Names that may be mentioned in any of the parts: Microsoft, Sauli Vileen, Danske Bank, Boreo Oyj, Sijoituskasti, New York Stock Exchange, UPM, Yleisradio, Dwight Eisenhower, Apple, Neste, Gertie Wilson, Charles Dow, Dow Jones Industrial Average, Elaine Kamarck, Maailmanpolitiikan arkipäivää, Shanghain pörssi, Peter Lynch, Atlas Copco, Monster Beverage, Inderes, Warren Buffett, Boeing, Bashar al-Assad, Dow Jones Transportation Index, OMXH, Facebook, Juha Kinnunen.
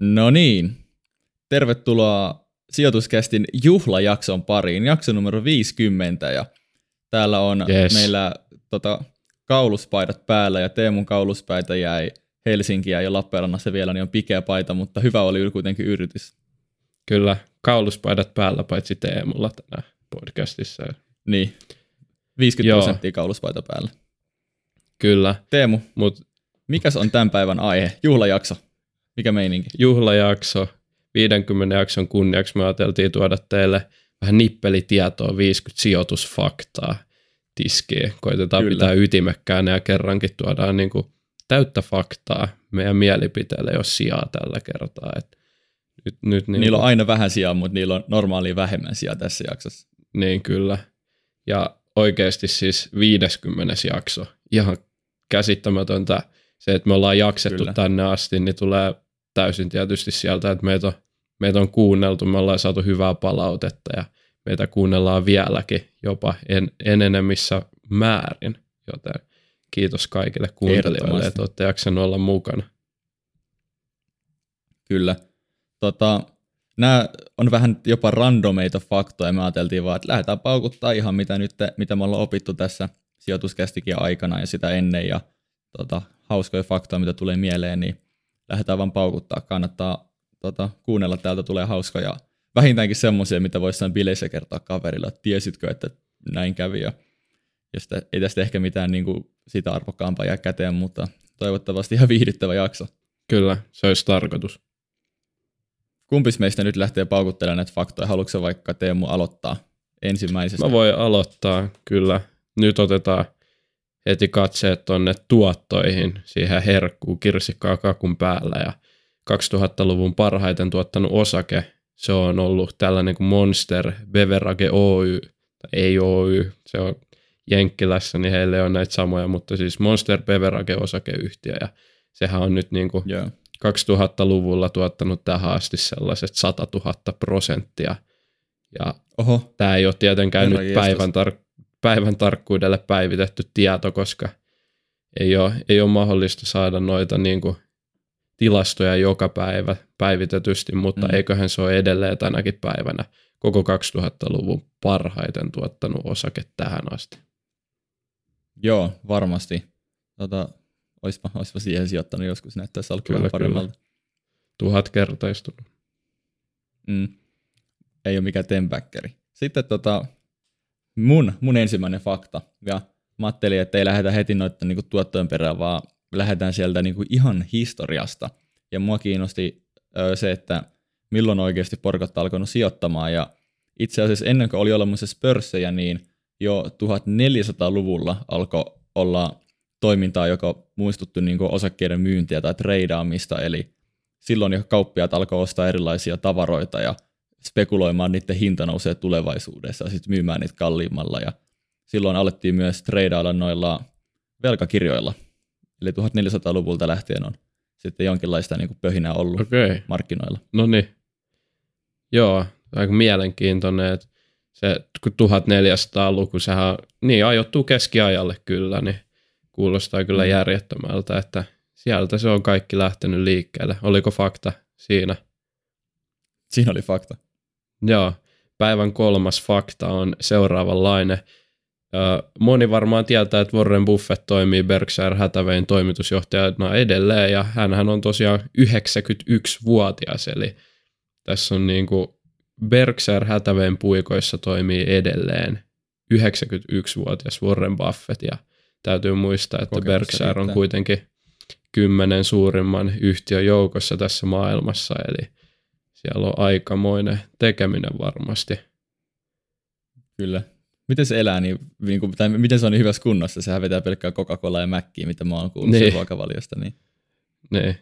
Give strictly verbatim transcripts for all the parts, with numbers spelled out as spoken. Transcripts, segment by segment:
No niin, tervetuloa Sijoituskästin juhlajakson pariin, jakso numero viisikymmentä, ja täällä on yes. meillä tota, kauluspaidat päällä, ja Teemun kauluspäitä jäi Helsinkiä ja Lappeenrannassa vielä, niin on pikeä paita, mutta hyvä oli kuitenkin yritys. Kyllä, kauluspaidat päällä paitsi Teemulla tänään podcastissa. Niin, viisikymmentä prosenttia kauluspaita päällä. Kyllä. Teemu, Mut... mikäs on tämän päivän aihe, juhlajakso? Mikä meininki? Juhlajakso. viidenkymmenen jakson kunniaksi me ajateltiin tuoda teille vähän nippelitietoa, viisikymmentä sijoitusfaktaa tiskiin. Koitetaan Kyllä. pitää ytimekkäänä ja kerrankin tuodaan niin kuin täyttä faktaa. Meidän mielipiteellä ei ole sijaa tällä kertaa. Et nyt, nyt niin niillä on aina vähän sijaa, mutta niillä on normaalia vähemmän sijaa tässä jaksossa. Niin kyllä. Ja oikeasti siis viideskymmenes jakso. Ihan käsittämätöntä. Se, että me ollaan jaksettu Kyllä. tänne asti, niin tulee täysin tietysti sieltä, että meitä on, meitä on kuunneltu, me ollaan saatu hyvää palautetta ja meitä kuunnellaan vieläkin jopa en, enenemissä määrin, joten kiitos kaikille kuuntelijoille, että olette jaksanut olla mukana. Kyllä. Tota, nämä on vähän jopa randomeita faktoja, me ajateltiin vaan, että lähdetään paukuttaa ihan mitä nyt, mitä me ollaan opittu tässä sijoituskästikin aikana ja sitä ennen ja tota, hauskoja faktoja, mitä tulee mieleen, niin lähdetään vaan paukuttaa. Kannattaa tota, kuunnella, täältä tulee hauskoja. Vähintäänkin semmoisia, mitä voisi sanoa bileissä kertoa kaverilla, että tiesitkö, että näin kävi. Ja sitä, ei tästä ehkä mitään niin kuin, sitä arvokkaampaa jää käteen, mutta toivottavasti ihan viihdyttävä jakso. Kyllä, se olisi tarkoitus. Kumpis meistä nyt lähtee paukuttelemaan näitä faktoja? Haluatko sä vaikka Teemu aloittaa ensimmäisestä? Mä voin aloittaa, kyllä. Nyt otetaan heti katseet tuonne tuottoihin, siihen herkkuu kirsikkaa kakun päällä ja kaksituhattaluvun parhaiten tuottanut osake, se on ollut tällainen kuin Monster Beverage Oy, tai ei Oy, se on Jenkkilässä, niin heille on näitä samoja, mutta siis Monster Beverage osakeyhtiö ja sehän on nyt niin kuin yeah. kaksituhattaluvulla tuottanut tähän asti sellaiset sata tuhatta prosenttia ja Oho. Tämä ei ole tietenkään nyt päivän tarkkaan. päivän tarkkuudelle päivitetty tieto, koska ei ole, ei ole mahdollista saada noita niin kuin tilastoja joka päivä päivitetysti, mutta mm. eiköhän se ole edelleen tänäkin päivänä koko kaksituhattaluvun parhaiten tuottanut osake tähän asti. Joo, varmasti. Tota, oispa, oispa siihen sijoittanut joskus, näyttäisi alkuun paremmalta. Kyllä. Tuhat kertaistunut. Mm. Ei ole mikään tempäkkäri. Sitten tota... Mun, mun ensimmäinen fakta, ja mä ajattelin, että ei lähdetä heti noiden niinku tuottojen perään, vaan lähdetään sieltä niinku ihan historiasta. Ja mua kiinnosti ö, se, että milloin oikeasti porkat alkanut sijoittamaan, ja itse asiassa ennen kuin oli olemassa pörssejä, niin jo neljätoistasataa-luvulla alkoi olla toimintaa, joka muistutti niinku osakkeiden myyntiä tai treidaamista, eli silloin jo kauppiaat alkoi ostaa erilaisia tavaroita, ja spekuloimaan niiden hinta nousee tulevaisuudessa ja sitten myymään niitä kalliimmalla. Ja silloin alettiin myös treidailla noilla velkakirjoilla. Eli neljätoistasataa-luvulta lähtien on sitten jonkinlaista niin kuin pöhinää ollut okay. markkinoilla. No niin. Joo, aika mielenkiintoinen. Että se neljätoistasataa-luku, sehän niin ajoittuu keskiajalle kyllä, niin kuulostaa kyllä järjettömältä, että sieltä se on kaikki lähtenyt liikkeelle. Oliko fakta siinä? Siinä oli fakta. Joo. Päivän kolmas fakta on seuraavanlainen. Moni varmaan tietää, että Warren Buffett toimii Berkshire Hathawayn toimitusjohtajana edelleen, ja hänhän on tosiaan yhdeksänkymmentäyksivuotias, eli tässä on niin kuin Berkshire Hathawayn puikoissa toimii edelleen yhdeksänkymmentäyksivuotias Warren Buffett, ja täytyy muistaa, että Kokemus Berkshire riittää. On kuitenkin kymmenen suurimman yhtiön joukossa tässä maailmassa, eli siellä on aikamoinen tekeminen varmasti. Kyllä. Miten se elää, niin, niin kuin, tai miten se on niin hyvässä kunnossa? Sehän vetää pelkkää Coca-Colaa ja Mäkkiä, mitä mä oon kuullut niin. ruokavaliosta. Niin, niin.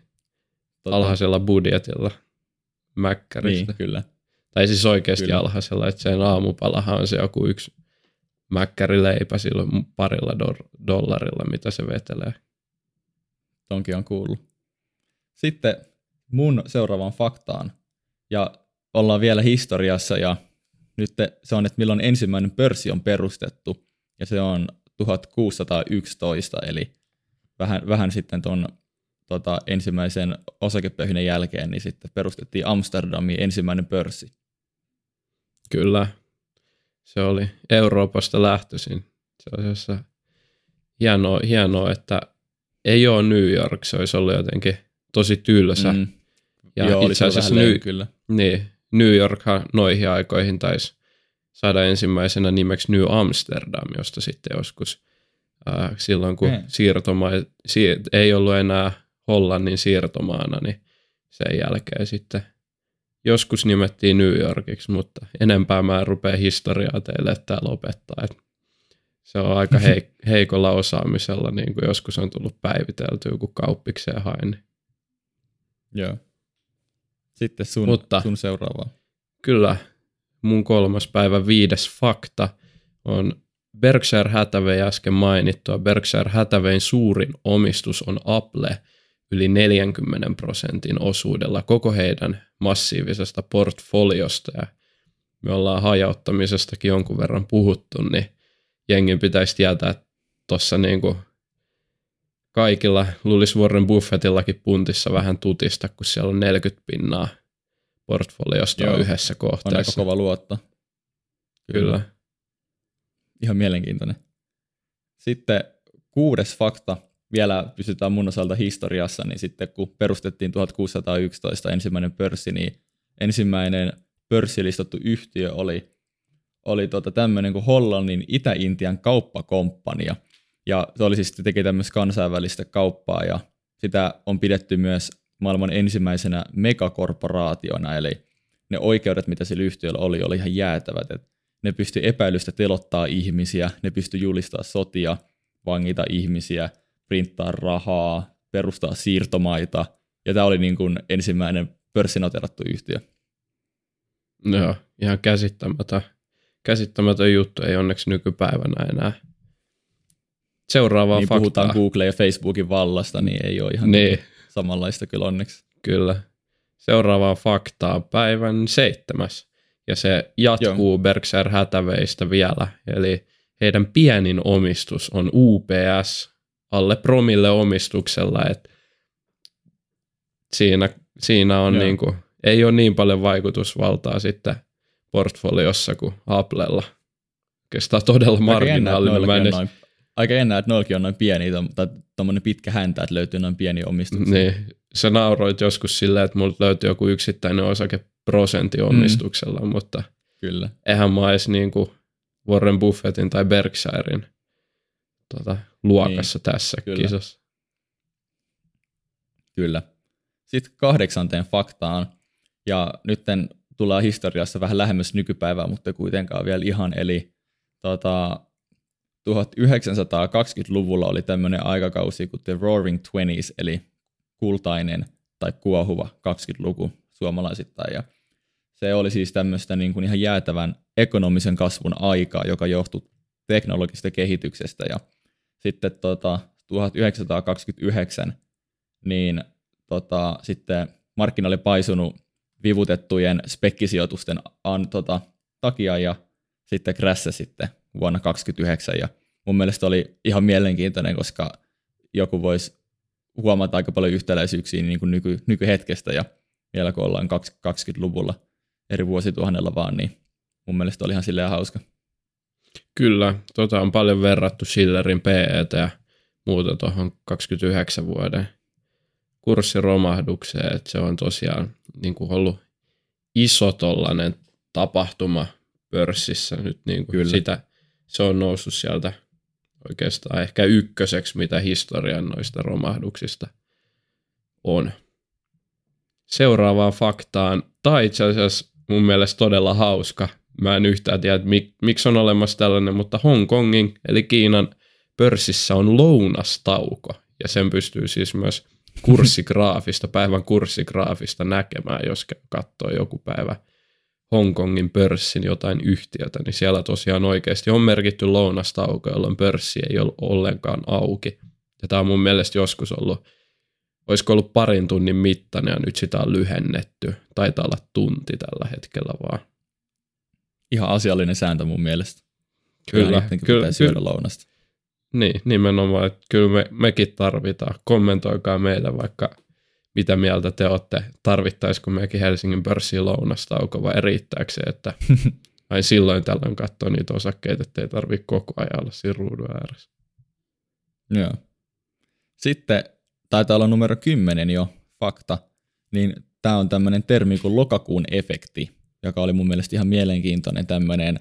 Tota... alhaisella budjetilla mäkkäristä. Niin, kyllä. Tai siis oikeasti kyllä. alhaisella, että sen aamupalahan on se joku yksi mäkkärileipä silloin parilla do- dollarilla, mitä se vetelee. Tonkin on kuullut. Sitten mun seuraavaan faktaan. Ja ollaan vielä historiassa ja nyt se on, että milloin ensimmäinen pörssi on perustettu ja se on tuhatkuusisataayksitoista, eli vähän, vähän sitten tuon tota, ensimmäisen osakepöhinän jälkeen, niin sitten perustettiin Amsterdamiin ensimmäinen pörssi. Kyllä, se oli Euroopasta lähtöisin. Se on jossa hienoa, hienoa, että ei ole New York, se olisi ollut jotenkin tosi tylsä. Mm. Ja joo, itse asiassa New, kyllä. Niin, New Yorkhan noihin aikoihin taisi saada ensimmäisenä nimeksi New Amsterdam, josta sitten joskus äh, silloin, kun siirtoma, siir, ei ollut enää Hollannin siirtomaana, niin sen jälkeen sitten joskus nimettiin New Yorkiksi, mutta enempää mä en rupea historiaa teille täällä opettaa. Et se on aika heik- heikolla osaamisella, niin kuin joskus on tullut päiviteltyä, kun kauppikseen hain. Joo. Sitten sun, mutta, sun seuraavaa. Kyllä. Mun kolmas päivä viides fakta on Berkshire Hathaway äsken mainittua. Berkshire Hathawayn suurin omistus on Apple yli neljänkymmenen prosentin osuudella koko heidän massiivisesta portfoliosta. Ja me ollaan hajauttamisestakin jonkun verran puhuttu, niin jengin pitäisi tietää tuossa niinku kaikilla, luulisi Warren Buffettillakin puntissa vähän tutista, kun siellä on neljäkymmentä pinnaa portfoliosta. Joo, yhdessä kohteessa. On aika kova luotto. Kyllä. Kyllä. Ihan mielenkiintoinen. Sitten kuudes fakta, vielä pysytään mun osalta historiassa, niin sitten kun perustettiin tuhatkuusisataayksitoista ensimmäinen pörssi, niin ensimmäinen pörssilistattu yhtiö oli, oli tota tämmöinen kuin Hollannin Itä-Intian kauppakomppania. Ja se oli siis, teki tämmöistä kansainvälistä kauppaa ja sitä on pidetty myös maailman ensimmäisenä megakorporaationa, eli ne oikeudet, mitä sillä yhtiöllä oli, oli ihan jäätävät. Et ne pystyi epäilystä telottaa ihmisiä, ne pystyi julistaa sotia, vangita ihmisiä, printtaa rahaa, perustaa siirtomaita, ja tämä oli niin kuin ensimmäinen pörssinoterattu yhtiö. Joo, ihan käsittämätön, käsittämätön juttu, ei onneksi nykypäivänä enää. Seuraavaa niin faktaa. Puhutaan Google ja Facebookin vallasta, niin ei ole ihan niin samanlaista kyllä onneksi. Kyllä. Seuraavaa faktaa päivän seitsemäs. Ja se jatkuu Joo. Berkshire Hathawaysta vielä. Eli heidän pienin omistus on U P S alle promille omistuksella. Et siinä, siinä on niinku, ei ole niin paljon vaikutusvaltaa sitten portfoliossa kuin Applella. Oikeastaan todella marginaalinen. Aika jännää, että noillakin on noin pieniä, tai tommoinen pitkä häntä, että löytyy noin pieniä omistuksia. Niin, sä nauroit joskus silleen, että multa löytyy joku yksittäinen osake prosentti omistuksella, mm. mutta kyllä. Eihän mä edes niin kuin Warren Buffettin tai Berkshiren tuota, luokassa niin, tässä kyllä. kisassa. Kyllä. Sitten kahdeksanteen faktaan, ja nyt tullaan historiassa vähän lähemmäs nykypäivää, mutta kuitenkaan vielä ihan, eli tota... tuhatyhdeksänsataakaksikymmentäluvulla oli tämmöinen aikakausi kuin The Roaring Twenties, eli kultainen tai kuohuva kaksikymmentäluku suomalaisittain. Ja se oli siis tämmöistä niin kuin ihan jäätävän ekonomisen kasvun aikaa, joka johtui teknologisesta kehityksestä. Ja sitten tota, tuhatyhdeksänsataakaksikymmentäyhdeksän niin, tota, sitten markkina oli paisunut vivutettujen spekkisijoitusten an, tota, takia ja sitten crashasi sitten vuonna kaksikymmentäyhdeksän ja mun mielestä oli ihan mielenkiintoinen, koska joku voisi huomata aika paljon yhtäläisyyksiä niin kuin nyky, nykyhetkestä ja vielä kun ollaan kaksikymmentäluvulla eri vuosituhannella vaan, niin mun mielestä oli ihan silleen hauska. Kyllä, tota on paljon verrattu Schillerin P E T ja muuta tuohon kaksikymmentäyhdeksän vuoden kurssiromahdukseen, että se on tosiaan niin kuin ollut iso tollainen tapahtuma pörssissä nyt niin kuin sitä. Se on noussut sieltä oikeastaan ehkä ykköseksi, mitä historian noista romahduksista on. Seuraavaan faktaan, tai itse asiassa mun mielestä todella hauska, mä en yhtään tiedä, että mik, miksi on olemassa tällainen, mutta Hongkongin, eli Kiinan pörssissä on lounastauko, ja sen pystyy siis myös kurssigraafista, päivän kurssigraafista näkemään, jos katsoo joku päivä Hongkongin pörssin jotain yhtiötä, niin siellä tosiaan oikeasti on merkitty lounastauko, jolloin pörssi ei ole ollenkaan auki. Ja tämä on mun mielestä joskus ollut, olisiko ollut parin tunnin mittainen ja nyt sitä on lyhennetty. Taitaa olla tunti tällä hetkellä vaan. Ihan asiallinen sääntö mun mielestä. Kyllä, kyllä, kyllä, kyllä. Niin, nimenomaan, että kyllä me, mekin tarvitaan. Kommentoikaa meille vaikka, mitä mieltä te olette, tarvittaisiko mekin Helsingin pörssiin lounastauko vai riittääkseen, että aina silloin tällöin katsoa niitä osakkeita, että ei tarvitse koko ajan olla siinä ruudun ääressä. Joo. Sitten taitaa olla numero kymmenen jo, fakta, niin tämä on tämmöinen termi kuin lokakuun efekti, joka oli mun mielestä ihan mielenkiintoinen tämmöinen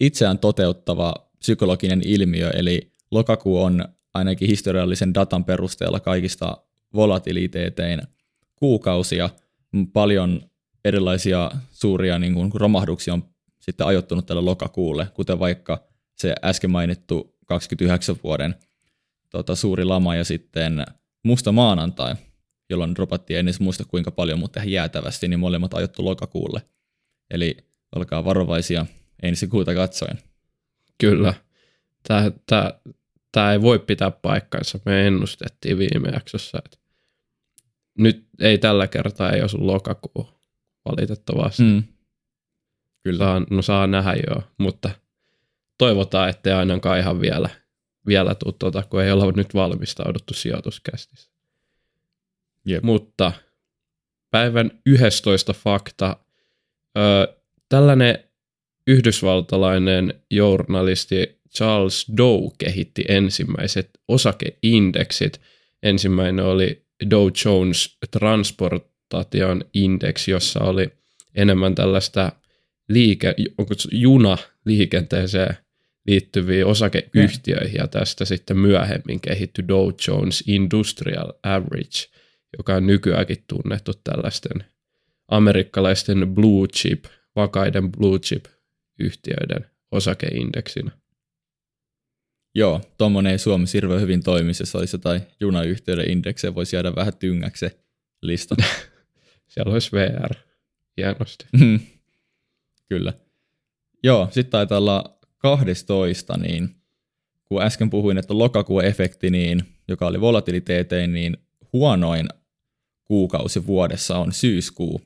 itseään toteuttava psykologinen ilmiö, eli lokakuu on ainakin historiallisen datan perusteella kaikista volatiliteetein kuukausia. Paljon erilaisia suuria niin kuin romahduksia on sitten ajoittunut tälle lokakuulle, kuten vaikka se äsken mainittu kaksikymmentäyhdeksän vuoden tota, suuri lama ja sitten musta maanantai, jolloin dropattiin, en edes muista kuinka paljon, mutta ihan jäätävästi, niin molemmat ajoittu lokakuulle. Eli olkaa varovaisia ensi kuuta katsoen. Kyllä. Tämä, tämä, tämä ei voi pitää paikkaansa. Me ennustettiin viime jaksossa, että nyt ei tällä kertaa ei osu lokakuu valitettavasti. Mm. Kyllä. Saa, no saa nähdä joo, mutta toivotaan, ettei ainakaan ihan vielä, vielä tule tuota, kun ei olla nyt valmistauduttu sijoituskästissä. Jep. Mutta päivän yhdestoista fakta. Öö, tällainen yhdysvaltalainen journalisti Charles Dow kehitti ensimmäiset osakeindeksit. Ensimmäinen oli Dow Jones Transportation Index, jossa oli enemmän tällaista liike, juna liikenteeseen liittyviä osakeyhtiöihin, ja tästä sitten myöhemmin kehittyi Dow Jones Industrial Average, joka on nykyäänkin tunnettu tällaisten amerikkalaisten blue chip, vakaiden blue chip yhtiöiden osakeindeksinä. Joo, tuommoinen ei Suomessa hirveän hyvin toimisi, jos olisi jotain junayhtiöiden indeksejä, voisi jäädä vähän tyngäksi lista. Siellä olisi V R, hienosti. Kyllä. Joo, sitten taitaa olla kahdestoista, niin kun äsken puhuin, että lokakuun efekti, niin, joka oli volatiliteetein, niin huonoin kuukausi vuodessa on syyskuu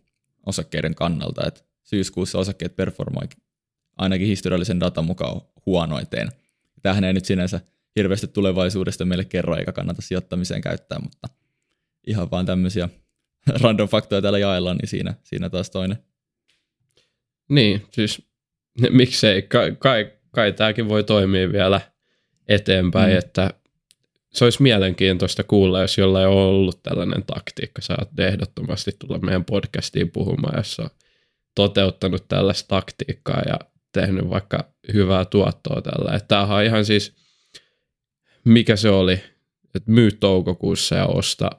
osakkeiden kannalta, että syyskuussa osakkeet performoi ainakin historiallisen datan mukaan huonoiteen. Tämähän ei nyt sinänsä hirveästi tulevaisuudesta meille kerro, eikä kannata sijoittamiseen käyttää, mutta ihan vaan tämmöisiä random faktoja täällä jaellaan, niin siinä, siinä taas toinen. Niin, siis miksei, kai, kai, kai tämäkin voi toimia vielä eteenpäin, mm. että se olisi mielenkiintoista kuulla, jos jollain on ollut tällainen taktiikka. Saat ehdottomasti tulla meidän podcastiin puhumaan, jos on toteuttanut tällaista taktiikkaa ja tehnyt vaikka hyvää tuottoa tällä. Tämähän on ihan siis, mikä se oli, että myy toukokuussa ja osta,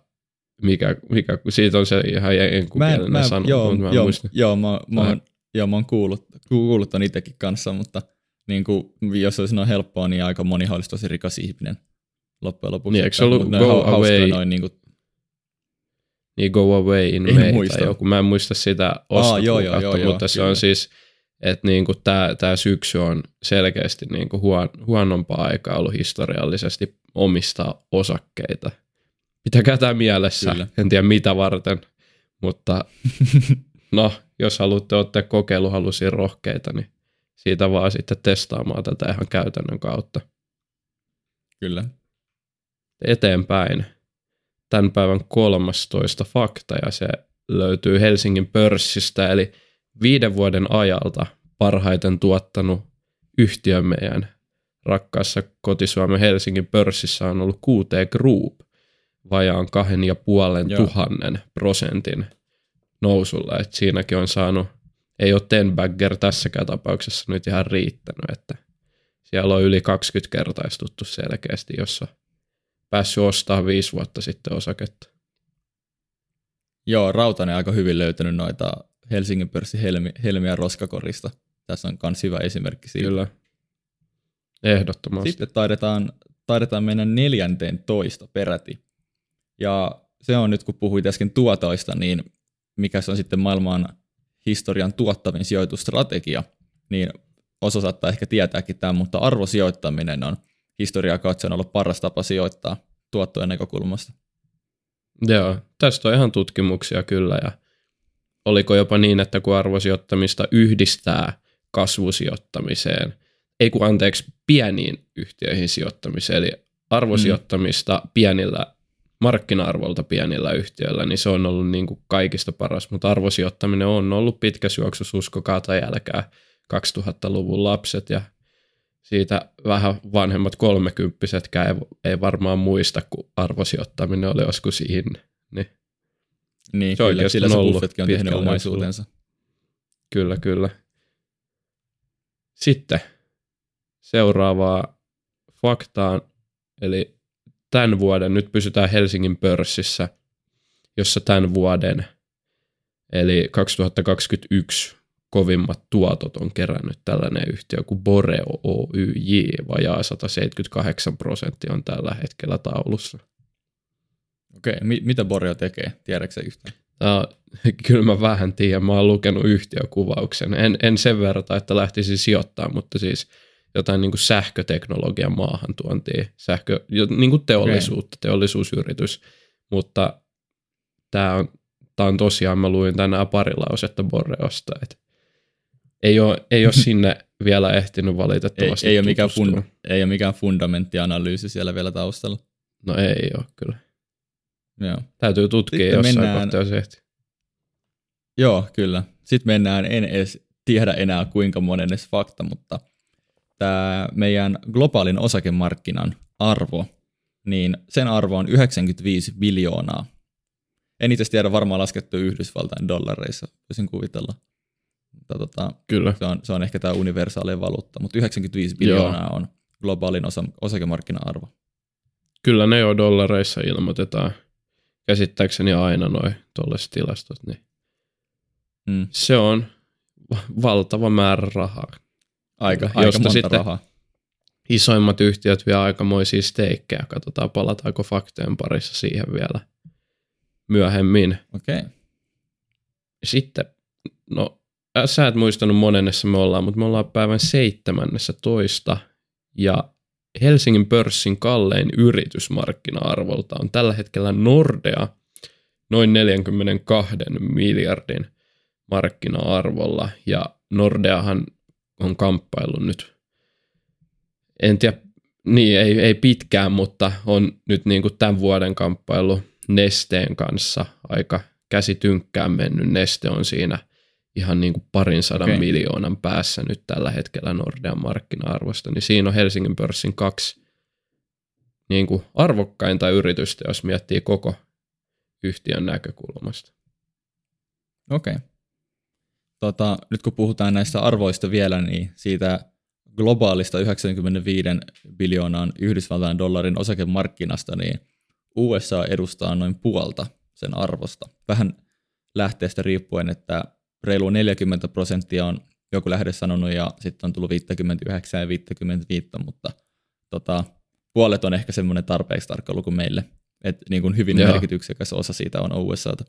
mikä, mikä siitä on se ihan enkukielinen sana. Joo, mä joo, joo, mä, mä oon, joo, mä oon kuullut, kuullut on itsekin kanssa, mutta niin kuin, jos olisi noin helppoa, niin aika moni olisi tosi rikas ihminen loppujen lopuksi. Niin, eikö se ollut go away, noin, niin, kuin... niin go away in May tai joku, mä en muista sitä ostokuukautta, ah, mutta joo, se kyllä. On siis, että niinku tämä syksy on selkeästi niinku huon, huonompaa aikaa ollut historiallisesti omistaa osakkeita. Pitäkää tämä mielessä, kyllä. En tiedä mitä varten, mutta no, jos haluatte ottaa kokeiluhaluisia rohkeita, niin siitä vaan sitten testaamaan tätä ihan käytännön kautta. Kyllä. Eteenpäin. Tämän päivän kolmastoista fakta, ja se löytyy Helsingin pörssistä, eli viiden vuoden ajalta parhaiten tuottanut yhtiö meidän rakkaassa kotisuomen Helsingin pörssissä on ollut Q T Group, vajaan kahden ja puolen tuhannen prosentin nousulla. Et siinäkin on saanut, ei ole ten bagger tässäkään tapauksessa nyt ihan riittänyt, että siellä on yli kaksikymmentä kertaistuttu selkeästi, jossa päässyt ostamaan viisi vuotta sitten osaketta. Joo, Rautanen aika hyvin löytänyt noita Helsingin pörssi helmi, helmiä roskakorista. Tässä on myös hyvä esimerkki siitä. Kyllä, ehdottomasti. Sitten taidetaan, taidetaan mennä neljänteen toista peräti. Ja se on nyt, kun puhuit äsken tuotoista, niin mikä se on sitten maailman historian tuottavin sijoitusstrategia, niin osa saattaa ehkä tietääkin tämän, mutta arvosijoittaminen on historiaa katsoen ollut paras tapa sijoittaa tuottojen näkökulmasta. Joo, tästä on ihan tutkimuksia kyllä, ja oliko jopa niin, että kun arvosijoittamista yhdistää kasvusijoittamiseen ei kun anteeksi, pieniin yhtiöihin sijoittamiseen, eli arvosijoittamista mm. pienillä, markkina-arvolta pienillä yhtiöillä, niin se on ollut niin kuin kaikista paras, mutta arvosijoittaminen on ollut pitkä syöksys, uskokaa tai älkää, kaksituhattaluvun lapset ja siitä vähän vanhemmat kolmekymppisetkään ei, ei varmaan muista, kun arvosijoittaminen oli joskus in. Niin, niin se kyllä, sillä se Buffettkin on tehnyt omaisuutensa. Kyllä, kyllä. Sitten seuraavaa faktaan, eli tämän vuoden, nyt pysytään Helsingin pörssissä, jossa tämän vuoden, eli kaksituhattakaksikymmentäyksi kovimmat tuotot on kerännyt tällainen yhtiö kuin Boreo Oyj, vajaa sata seitsemänkymmentäkahdeksan prosenttia on tällä hetkellä taulussa. Okei, mi- mitä Boreo tekee? Tiedätkö sä yhtään? Uh, kyllä mä vähän tiedän, mä oon lukenut yhtiökuvauksen. En, en sen verran, että lähtisin sijoittamaan, mutta siis jotain niin kuin sähköteknologian maahantuontia, sähkö, niin kuin teollisuutta, okay. teollisuusyritys, mutta tämä on, on tosiaan, mä luin tänään pari lausetta Boreosta, että ei ole, ei ole sinne vielä ehtinyt valitettavasti ei, ei, ole mikään fun, ei ole mikään fundamenttianalyysi siellä vielä taustalla. No ei ole kyllä. Joo. Täytyy tutkia sitten jossain mennään, kohtaa, jos ehti. Joo, kyllä. Sitten mennään, en edes tiedä enää kuinka monennes fakta, mutta tämä meidän globaalin osakemarkkinan arvo, niin sen arvo on yhdeksänkymmentäviisi biljoonaa. En itse tiedä, varmaan laskettu Yhdysvaltain dollareissa, voisin kuvitella. Tota, Kyllä. Se on, se on ehkä tämä universaali valuutta, mutta yhdeksänkymmentäviisi Joo. biljoonaa on globaalin osa, osakemarkkina-arvo. Kyllä ne jo dollareissa ilmoitetaan. Käsittääkseni aina noin tuollaiset tilastot. Niin. Mm. Se on valtava määrä rahaa. Aika, aika monta rahaa. Isoimmat yhtiöt vie aikamoisia steikkejä. Katsotaan, palataanko faktojen parissa siihen vielä myöhemmin. Okei. Okay. Sitten, no sä et muistanut monennessa me ollaan, mutta me ollaan päivän seitsemännessä toista. Ja Helsingin pörssin kallein yritysmarkkina-arvolta on tällä hetkellä Nordea noin neljänkymmenenkahden miljardin markkina-arvolla. Ja Nordeahan on kamppaillut nyt, en tiedä, niin ei, ei pitkään, mutta on nyt niin kuin tämän vuoden kamppailu Nesteen kanssa aika käsitynkkään mennyt. Neste on siinä ihan niin kuin parin sadan okay. miljoonan päässä nyt tällä hetkellä Nordean markkina-arvosta, niin siinä on Helsingin pörssin kaksi niin kuin arvokkainta yritystä, jos miettii koko yhtiön näkökulmasta. Okei. Okay. Tota, nyt kun puhutaan näistä arvoista vielä, niin siitä globaalista yhdeksänkymmentäviiden biljoonan Yhdysvaltain dollarin osakemarkkinasta, niin U S A edustaa noin puolta sen arvosta. Vähän lähteestä riippuen, että reilu neljäkymmentä prosenttia on joku lähde sanonut ja sitten on tullut viisikymmentäyhdeksän ja viisikymmentäviisi, mutta tota, puolet on ehkä semmoinen tarpeeksi tarkka luku meille, että niin kuin hyvin Joo. merkityksekäs osa siitä on U S A:ta.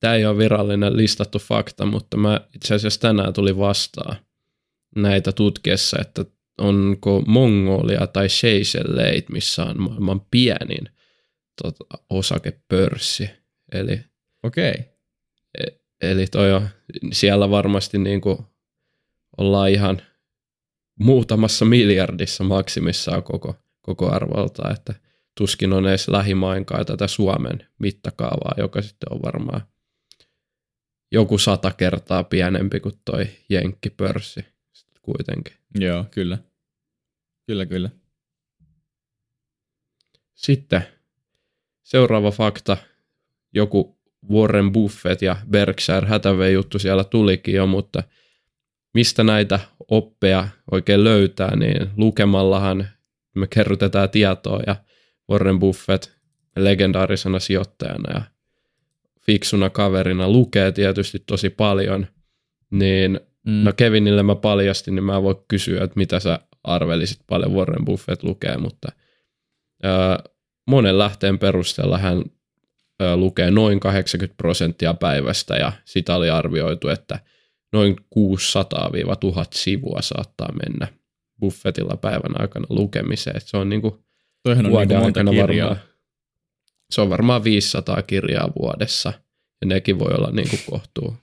Tämä ei ole virallinen listattu fakta, mutta mä itse asiassa tänään tuli vastaan näitä tutkiessa, että onko Mongolia tai Seychelleit, missä on maailman pienin tota, osakepörssi. Eli, Okei. eli toi on, siellä varmasti niin kuin ollaan ihan muutamassa miljardissa maksimissaan koko, koko arvolta, että tuskin on edes lähimainkaan tätä Suomen mittakaavaa, joka sitten on varmaan joku sata kertaa pienempi kuin toi jenkkipörssi kuitenkin. Joo, kyllä. Kyllä, kyllä. Sitten seuraava fakta. Joku Warren Buffett ja Berkshire Hathaway juttu siellä tulikin jo, mutta mistä näitä oppeja oikein löytää, niin lukemallahan me kerrytetään tietoa ja Warren Buffett legendaarisena sijoittajana ja fiksuna kaverina lukee tietysti tosi paljon, niin mm. no Kevinille mä paljastin, niin mä en voi kysyä, että mitä sä arvelisit paljon Warren Buffett lukee, mutta ö, monen lähteen perusteella hän ö, lukee noin kahdeksankymmentä prosenttia päivästä ja sitä oli arvioitu, että noin kuusisataa tuhatta sivua saattaa mennä Buffettilla päivän aikana lukemiseen, että se on niinku toihan on vuoden niin monta kirjaa. Varmaan, se on varmaan viisisataa kirjaa vuodessa, ja nekin voi olla niin kuin kohtuu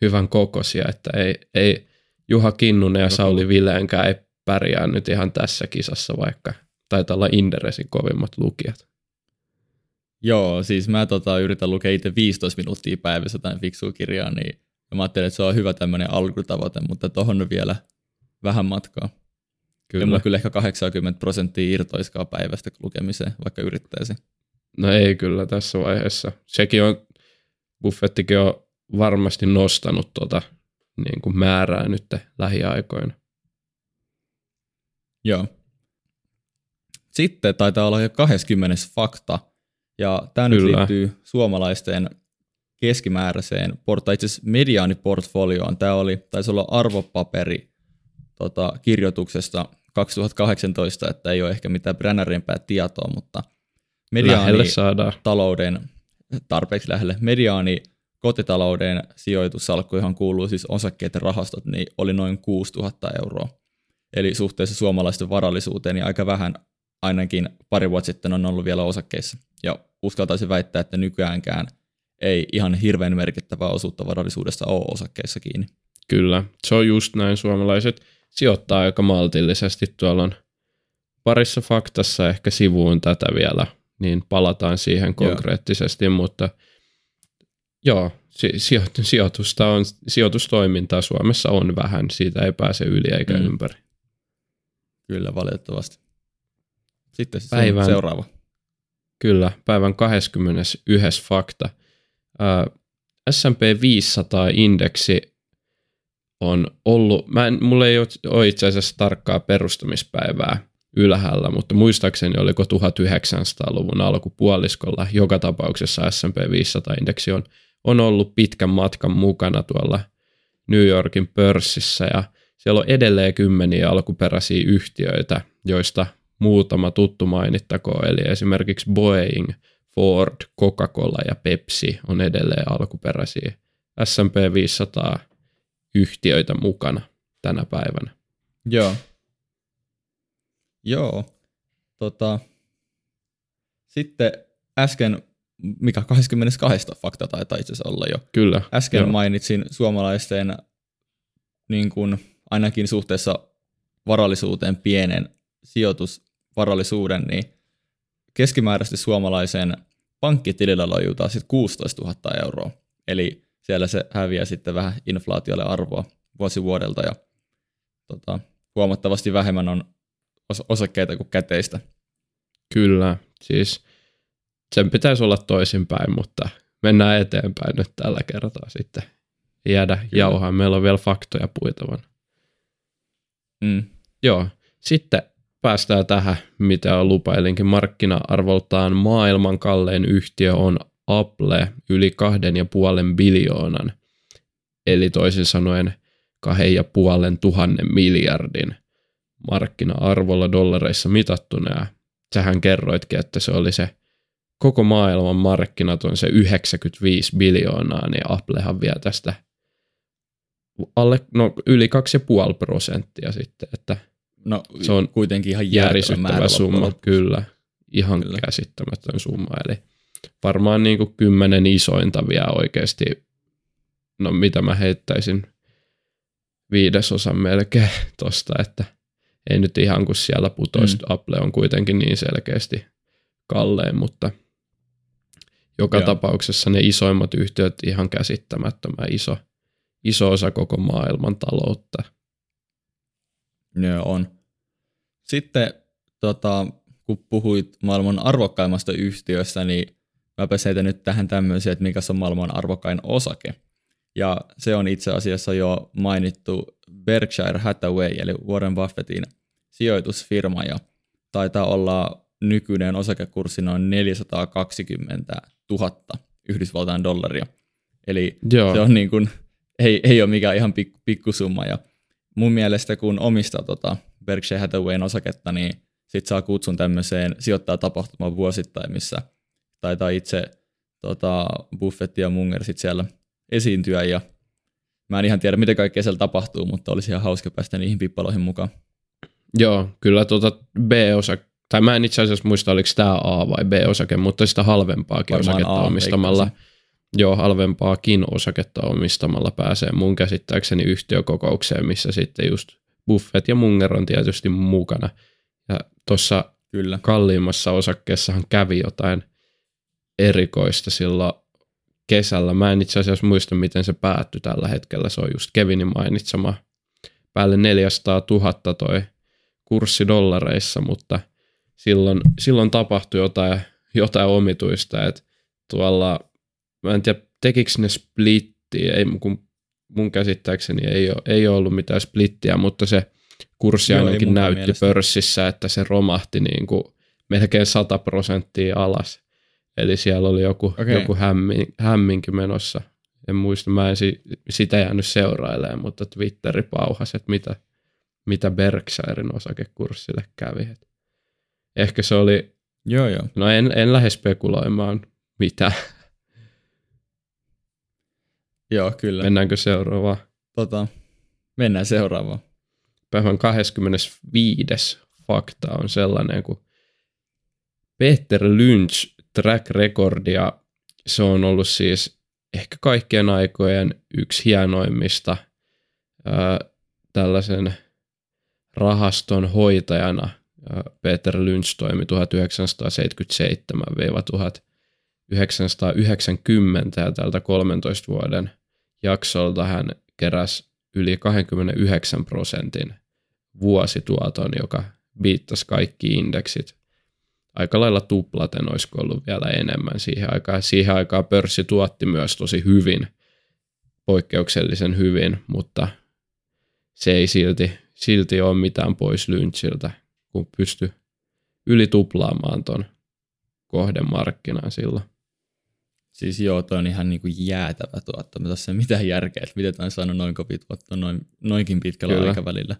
hyvän kokoisia, että ei, ei Juha Kinnunen ja Sauli Vileenkään ei pärjää nyt ihan tässä kisassa, vaikka taitaa olla Inderesin kovimmat lukijat. Joo, siis mä tota, yritän lukea itse viisitoista minuuttia päivässä jotain fiksua kirjaa, niin mä ajattelin, että se on hyvä tämmöinen alkutavoite, mutta tohon on vielä vähän matkaa. Kyllä. Ja mulla kyllä ehkä kahdeksankymmentä prosenttia irtoiskaa päivästä lukemiseen, vaikka yrittäisi. No ei kyllä tässä vaiheessa. Sekin on, Buffettikin on varmasti nostanut tuota niin kuin määrää nyt lähiaikoina. Joo. Sitten taitaa olla jo kaksikymmentä fakta, ja tämä nyt liittyy suomalaisten keskimääräiseen, tai itse asiassa mediaaniportfolioon. Tämä oli, taisi olla arvopaperi tota, kirjoituksesta kaksituhattakahdeksantoista, että ei ole ehkä mitään brännärimpää tietoa, mutta mediaanitalouden, tarpeeksi lähelle, mediaani kotitalouden sijoitussalkkuihin kuuluu siis osakkeet ja rahastot, niin oli noin kuusituhatta euroa. Eli suhteessa suomalaisten varallisuuteen niin aika vähän, ainakin pari vuotta sitten on ollut vielä osakkeissa. Ja uskaltaisin väittää, että nykyäänkään ei ihan hirveän merkittävää osuutta varallisuudesta ole osakkeissa kiinni. Kyllä, se on just näin. Suomalaiset sijoittaa aika maltillisesti. Tuolla on parissa faktassa ehkä sivuun tätä vielä, niin palataan siihen konkreettisesti, joo. Mutta joo, sijoitusta on, sijoitustoimintaa Suomessa on vähän, siitä ei pääse yli eikä mm. ympäri. Kyllä, valitettavasti. Sitten päivän, seuraava. Kyllä, päivän kaksikymmentäyksi fakta. Uh, S and P viisisataa-indeksi on ollut, mä en, mulla ei ole itse asiassa tarkkaa perustamispäivää ylhäällä, mutta muistaakseni oliko tuhatyhdeksänsataaluvun alkupuoliskolla joka tapauksessa S and P viisisataa-indeksi on, on ollut pitkän matkan mukana tuolla New Yorkin pörssissä, ja siellä on edelleen kymmeniä alkuperäisiä yhtiöitä, joista muutama tuttu mainittakoon, eli esimerkiksi Boeing, Ford, Coca-Cola ja Pepsi on edelleen alkuperäisiä S and P viisisataa yhtiöitä mukana tänä päivänä. Joo. Joo. Tota. Sitten äsken, mikä kaksikymmentäkaksi fakta taitaa itse asiassa olla jo. Kyllä. Äsken joo. mainitsin suomalaisten niin kuin ainakin suhteessa varallisuuteen pienen sijoitusvarallisuuden, niin keskimääräisesti suomalaisen pankkitilillä lojutaan sitten kuusitoistatuhatta euroa. Eli siellä se häviää sitten vähän inflaatiolle arvoa vuosi vuodelta, ja tota, huomattavasti vähemmän on os- osakkeita kuin käteistä. Kyllä, siis sen pitäisi olla toisinpäin, mutta mennään eteenpäin nyt tällä kertaa sitten. Jäädä Kyllä. jauhaan, meillä on vielä faktoja puitavana. Mm. Joo, sitten päästään tähän, mitä lupailinkin. Markkina-arvoltaan maailman kallein yhtiö on Apple, yli kahden ja puolen biljoonan, eli toisin sanoen kahden ja puolen tuhannen miljardin markkina-arvolla dollareissa mitattuna. Sähän kerroitkin, että se oli se koko maailman markkinat on se yhdeksänkymmentäviisi biljoonaa, niin Applehan vie tästä alle, no, yli kaksi pilkku viisi prosenttia sitten, että no, se on kuitenkin ihan järisyttävä summa, loppuun. Kyllä, ihan kyllä. käsittämätön summa, eli varmaan niin kuin kymmenen isointa vielä oikeasti, no mitä mä heittäisin, viidesosan melkein tosta, että ei nyt ihan kun siellä putoisi, mm. Apple on kuitenkin niin selkeästi kallein, mutta joka Joo. tapauksessa ne isoimmat yhtiöt ihan käsittämättömän iso, iso osa koko maailman taloutta. Ne on. Sitten tota, kun puhuit maailman arvokkaimmasta yhtiöstä, niin mäpä seitän nyt tähän tämmöisiä, että mikä on maailman arvokkain osake. Ja se on itse asiassa jo mainittu Berkshire Hathaway, eli Warren Buffettin sijoitusfirma, ja taitaa olla nykyinen osakekurssi noin neljäsataakaksikymmentätuhatta Yhdysvaltain dollaria. Eli Joo. se on niin kuin, ei, ei ole mikään ihan pik, pikkusumma, ja mun mielestä kun omistaa tota Berkshire Hathawayn osaketta, niin sit saa kutsun tämmöiseen sijoittajatapahtumaan vuosittain, missä taitaa itse tota, Buffett ja Munger sit siellä esiintyä, ja mä en ihan tiedä, mitä kaikkea siellä tapahtuu, mutta olisi ihan hauska päästä niihin pippaloihin mukaan. Joo, kyllä tuota B-osake, tai mä en itse asiassa muista, oliko tämä A- vai B-osake, mutta sitä halvempaakin Varmaan osaketta A, omistamalla. Eikänsä. Joo, halvempaakin osaketta omistamalla pääsee mun käsittääkseni yhtiökokoukseen, missä sitten just Buffett ja Munger on tietysti mukana. Ja tuossa kalliimmassa osakkeessahan kävi jotain erikoista silloin kesällä. Mä en itse asiassa muista, miten se päättyi tällä hetkellä. Se on just Kevinin mainitsema päälle neljäsataa tuhatta toi kurssi dollareissa, mutta silloin, silloin tapahtui jotain, jotain omituista, että tuolla, mä en tiedä, tekikö ne splittiä, ei, kun mun käsittääkseni ei ole, ei ole ollut mitään splittiä, mutta se kurssi Joo, ainakin näytti mielestä. Pörssissä, että se romahti niin kuin melkein sata prosenttia alas. Eli siellä oli joku, okay. joku hämmin, hämminki menossa. En muista, mä en si, sitä jäänyt seurailemaan, mutta Twitteri pauhasi, että mitä, mitä Berkshiren osakekurssille kävi. Ehkä se oli, joo, joo. no en, en lähde spekuloimaan mitään. Joo, kyllä. Mennäänkö seuraavaan? Tota, mennään seuraavaan. Päivän kahdeskymmenesviides fakta on sellainen, kun Peter Lynch track recordia, se on ollut siis ehkä kaikkien aikojen yksi hienoimmista ää, tällaisen rahaston hoitajana. Ää, Peter Lynch toimi tuhatyhdeksänsataaseitsemänkymmentäseitsemän tuhatyhdeksänsataayhdeksänkymmentä ja tältä kolmentoista vuoden jaksolta hän keräsi yli kaksikymmentäyhdeksän prosentin vuosituoton, joka viittasi kaikki indeksit. Aika lailla tuplaten olisiko ollut vielä enemmän siihen aikaan. Siihen aikaan pörssi tuotti myös tosi hyvin, poikkeuksellisen hyvin, mutta se ei silti, silti ole mitään pois Lynchiltä, kun pystyi yli tuplaamaan ton kohdemarkkinan silloin. Siis joo, toi on ihan niinku jäätävä tuotto. Mä tässä ei mitään järkeä, että miten tämä on saanut noin kovia tuottoa noin, noinkin pitkällä Kyllä. aikavälillä.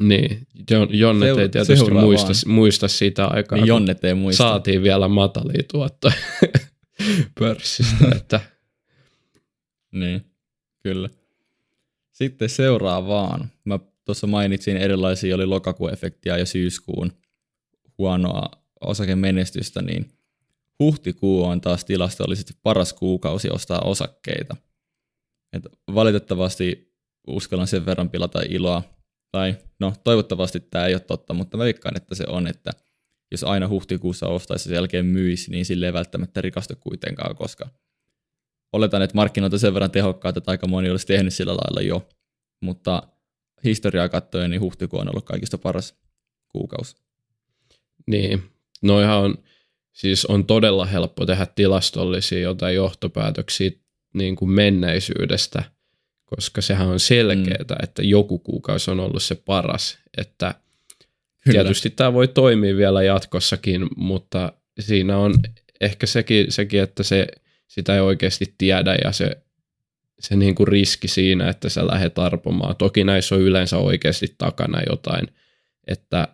Niin, Jonnet Seura- ei tietysti muista, muista sitä aikaa, niin Jonnet ei muista. Saatiin vielä matalia tuottoja pörssistä. Että. Niin, kyllä. Sitten seuraavaan. Mä tuossa mainitsin erilaisia, oli lokakuuefektiä ja syyskuun huonoa osakemenestystä, niin huhtikuu on taas tilastollisesti paras kuukausi ostaa osakkeita. Et valitettavasti uskallan sen verran pilata iloa, tai no toivottavasti tämä ei ole totta, mutta mä veikkaan, että se on, että jos aina huhtikuussa ostaisi ja sen jälkeen myisi, niin sille ei välttämättä rikastu kuitenkaan, koska oletan, että markkinoita sen verran tehokkaat, että aika moni olisi tehnyt sillä lailla jo, mutta historiaa katsoen, niin huhtikuu on ollut kaikista paras kuukausi. Niin, noihan on, siis on todella helppo tehdä tilastollisia jotain johtopäätöksiä niin kuin menneisyydestä, koska sehän on selkeää, mm. että joku kuukausi on ollut se paras. Että tietysti tämä voi toimia vielä jatkossakin, mutta siinä on ehkä sekin, sekin että se, sitä ei oikeasti tiedä ja se, se niin kuin riski siinä, että sä lähdet arpomaan. Toki näissä on yleensä oikeasti takana jotain, että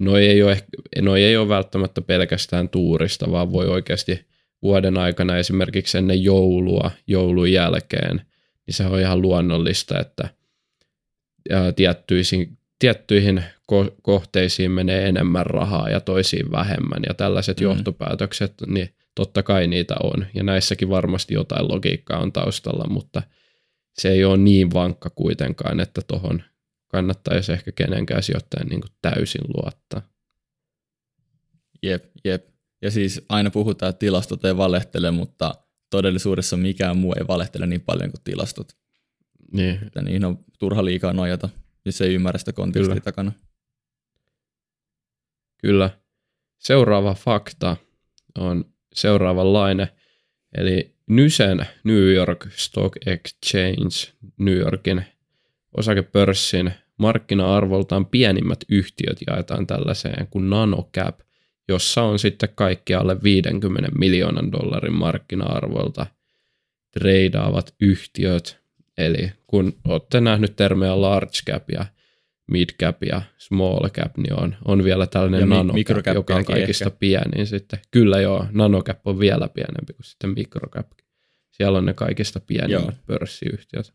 noi ei ole, noi ei ole välttämättä pelkästään tuurista, vaan voi oikeasti vuoden aikana esimerkiksi ennen joulua, joulun jälkeen, niin se on ihan luonnollista, että tiettyihin, tiettyihin ko- kohteisiin menee enemmän rahaa ja toisiin vähemmän, ja tällaiset mm. johtopäätökset, niin totta kai niitä on, ja näissäkin varmasti jotain logiikkaa on taustalla, mutta se ei ole niin vankka kuitenkaan, että tuohon kannattaisi ehkä kenenkään sijoittajan niin kuin täysin luottaa. Jep, jep. Ja siis aina puhutaan, että tilastot ei valehtele, mutta todellisuudessa mikään muu ei valehtele niin paljon kuin tilastot. Niin. Että niihin on turha liikaa nojata, jos ei ymmärrä sitä kontekstia Kyllä. takana. Kyllä. Seuraava fakta on seuraavanlainen. Eli Nysen New York Stock Exchange, New Yorkin osakepörssin markkina-arvoltaan pienimmät yhtiöt jaetaan tällaiseen kuin nanocap, jossa on sitten kaikki alle viidenkymmenen miljoonan dollarin markkina-arvolta treidaavat yhtiöt. Eli kun olette nähnyt termejä large cap ja mid cap ja small cap, niin on, on vielä tällainen ja nanocap, joka on kaikista ehkä pienin sitten. Kyllä joo, nanocap on vielä pienempi kuin sitten microcap. Siellä on ne kaikista pienimmät joo. pörssiyhtiöt.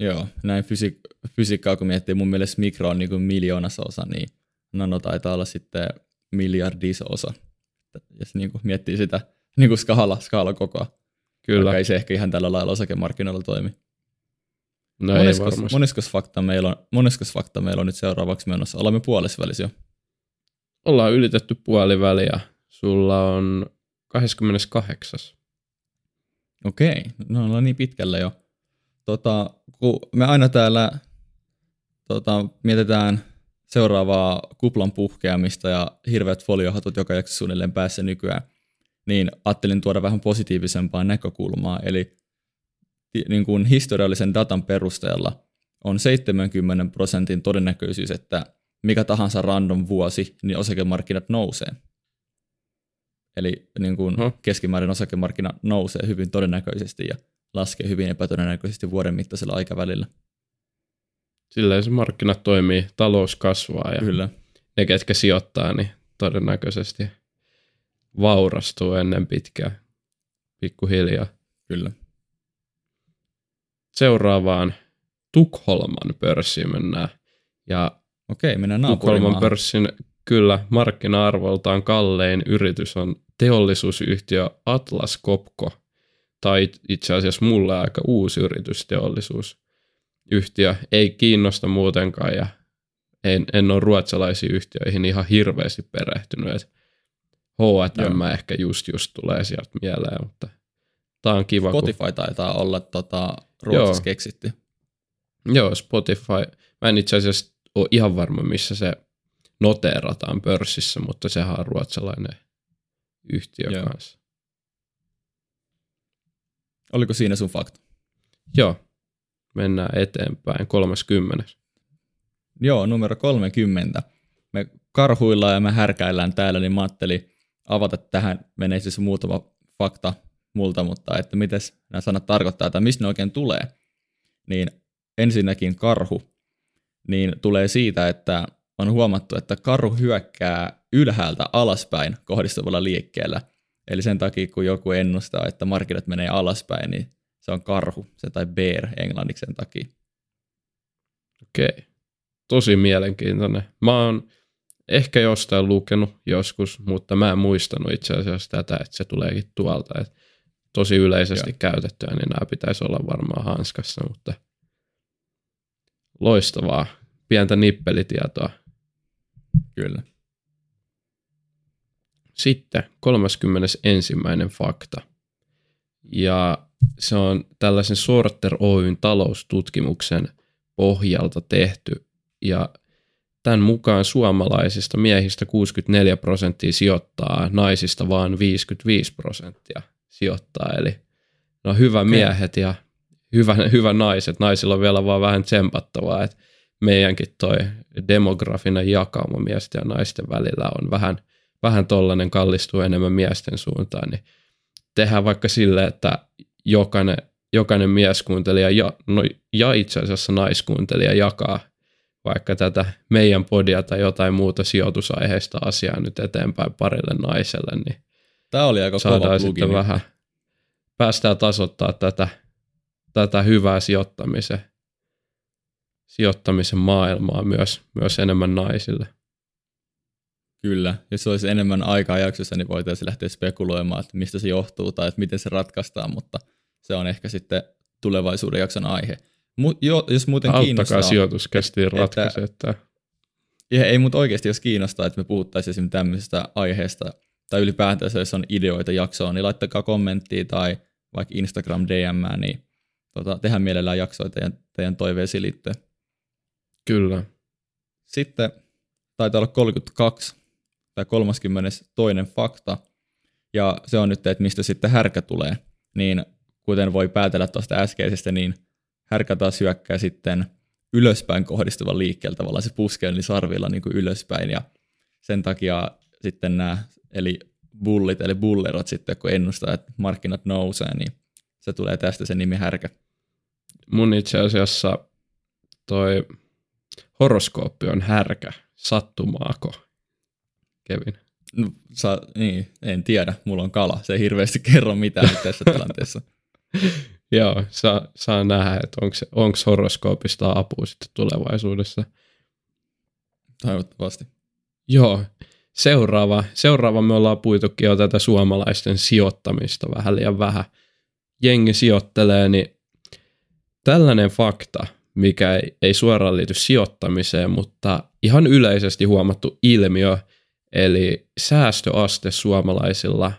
Joo, näin fysi- fysiikkaa kun miettii, mun mielestä mikro on niin kuin miljoonassa osa, niin nano taitaa olla sitten miljardissa osa. Jos niin kuin miettii sitä niin kuin skaala, skaala kokoa. Kyllä. Vaikka ei se ehkä ihan tällä lailla osakemarkkinoilla toimi. No moneskos, ei moneskos fakta, meillä on, moneskos fakta meillä on nyt seuraavaksi menossa. Olemme puolesvälis jo. Ollaan ylitetty puoliväliä. Sulla on kahdeskymmeneskahdeksas. Okei, no ollaan niin pitkällä jo. Tota, kun me aina täällä tota, mietitään seuraavaa kuplan puhkeamista ja hirveät foliohatut joka jakso suunnilleen päässä nykyään, niin ajattelin tuoda vähän positiivisempaa näkökulmaa. Eli niin kuin historiallisen datan perusteella on seitsemänkymmentä prosentin todennäköisyys, että mikä tahansa random vuosi, niin osakemarkkinat nousee. Eli niin kuin keskimäärin osakemarkkina nousee hyvin todennäköisesti ja laskee hyvin epätodennäköisesti vuoden mittaisella aikavälillä. Silleen se markkinat toimii, talous kasvaa ja kyllä. Ne, ketkä sijoittaa, niin todennäköisesti vaurastuu ennen pitkään, pikkuhiljaa. Kyllä. Seuraavaan Tukholman pörssiin mennään. Ja okei, mennään naapurimaan. Tukholman pörssin kyllä markkina-arvoltaan kallein yritys on teollisuusyhtiö Atlas Copco, tai itse asiassa mulle aika uusi yritys teollisuusyhtiö. Ei kiinnosta muutenkaan ja en, en ole ruotsalaisiin yhtiöihin ihan hirveästi perehtynyt. H and M ehkä just, just tulee sieltä mieleen, mutta tämä on kiva. Spotify kun... taitaa olla tota, Ruotsissa keksitty. Joo, Spotify. Mä en itse asiassa ole ihan varma, missä se noteerataan pörssissä, mutta sehän on ruotsalainen yhtiö joo. kanssa. Oliko siinä sun fakta? Joo. Mennään eteenpäin. kolmekymmentä. Joo, numero kolmekymmentä. Me karhuillaan ja me härkäillään täällä, niin mä ajattelin avata tähän. Menee siis muutama fakta multa, mutta että mites nämä sanat tarkoittaa tai mistä ne oikein tulee. Niin ensinnäkin karhu niin tulee siitä, että on huomattu, että karhu hyökkää ylhäältä alaspäin kohdistuvalla liikkeellä. Eli sen takia, kun joku ennustaa, että markkinat menee alaspäin, niin se on karhu, se tai bear englanniksi sen takia. Okei. Tosi mielenkiintoinen. Mä oon ehkä jostain lukenut joskus, mutta mä en muistanut itse asiassa tätä, että se tuleekin tuolta. Et tosi yleisesti joo. käytettyä, niin nämä pitäisi olla varmaan hanskassa, mutta loistavaa. Pientä nippelitietoa. Kyllä. Sitten kolmaskymmenesensimmäinen fakta. Ja se on tällaisen Sorter Oy:n taloustutkimuksen pohjalta tehty. Ja tämän mukaan suomalaisista miehistä kuusikymmentäneljä prosenttia sijoittaa, naisista vaan viisikymmentäviisi prosenttia sijoittaa. Eli no hyvä miehet ja hyvä, hyvä naiset. Naisilla on vielä vaan vähän tsempattavaa, että meidänkin toi demografinen jakauma miesten ja naisten välillä on vähän, vähän tollainen kallistuu enemmän miesten suuntaan, niin tehdään vaikka sille, että jokainen, jokainen mieskuuntelija ja, no, ja itse asiassa naiskuuntelija jakaa vaikka tätä meidän podia tai jotain muuta sijoitusaiheista asiaa nyt eteenpäin parille naiselle, niin tämä oli aika saadaan sitten plugini. Vähän, päästään tasoittaa tätä, tätä hyvää sijoittamisen sijoittamisen maailmaa myös, myös enemmän naisille. Kyllä, jos olisi enemmän aikaa jaksossa, niin voitaisiin lähteä spekuloimaan, että mistä se johtuu tai että miten se ratkaistaan, mutta se on ehkä sitten tulevaisuuden jakson aihe. Mu- jo, jos muuten auttakaa kiinnostaa... Auttakaa sijoituskästiin ratkaisee. Että... Ei, mutta oikeasti jos kiinnostaa, että me puhuttaisiin esimerkiksi tämmöisestä aiheesta tai ylipäätänsä, jos on ideoita jaksoon, niin laittakaa kommenttia tai vaikka Instagram D M, niin tota, tehdään mielellään jaksoja teidän, teidän toiveisiin liittyen. Kyllä. Sitten taitaa olla kolmekymmentäkaksi tai kolmaskymmenestoinen fakta, ja se on nyt, että mistä sitten härkä tulee. Niin kuten voi päätellä tuosta äskeisestä, niin härkä taas hyökkää sitten ylöspäin kohdistuvan liikkeellä, tavallaan se puskee niin sarvilla niin kuin ylöspäin, ja sen takia sitten nämä, eli bullit, eli bullerot sitten, kun ennustaa, että markkinat nousee, niin se tulee tästä se nimi härkä. Mun itse asiassa toi... Horoskooppi on härkä. Sattumaako, Kevin? No, saa, niin, en tiedä. Mulla on kala. Se ei hirveästi kerro mitään tässä tilanteessa. Joo, saa, saa nähdä, että onko horoskoopista apua sitten tulevaisuudessa. Toivottavasti. Joo. Seuraava. Seuraava me ollaan puitukin jo tätä suomalaisten sijoittamista vähän liian vähän. Jengi sijoittelee, niin tällainen fakta, mikä ei suoraan liity sijoittamiseen, mutta ihan yleisesti huomattu ilmiö, eli säästöaste suomalaisilla,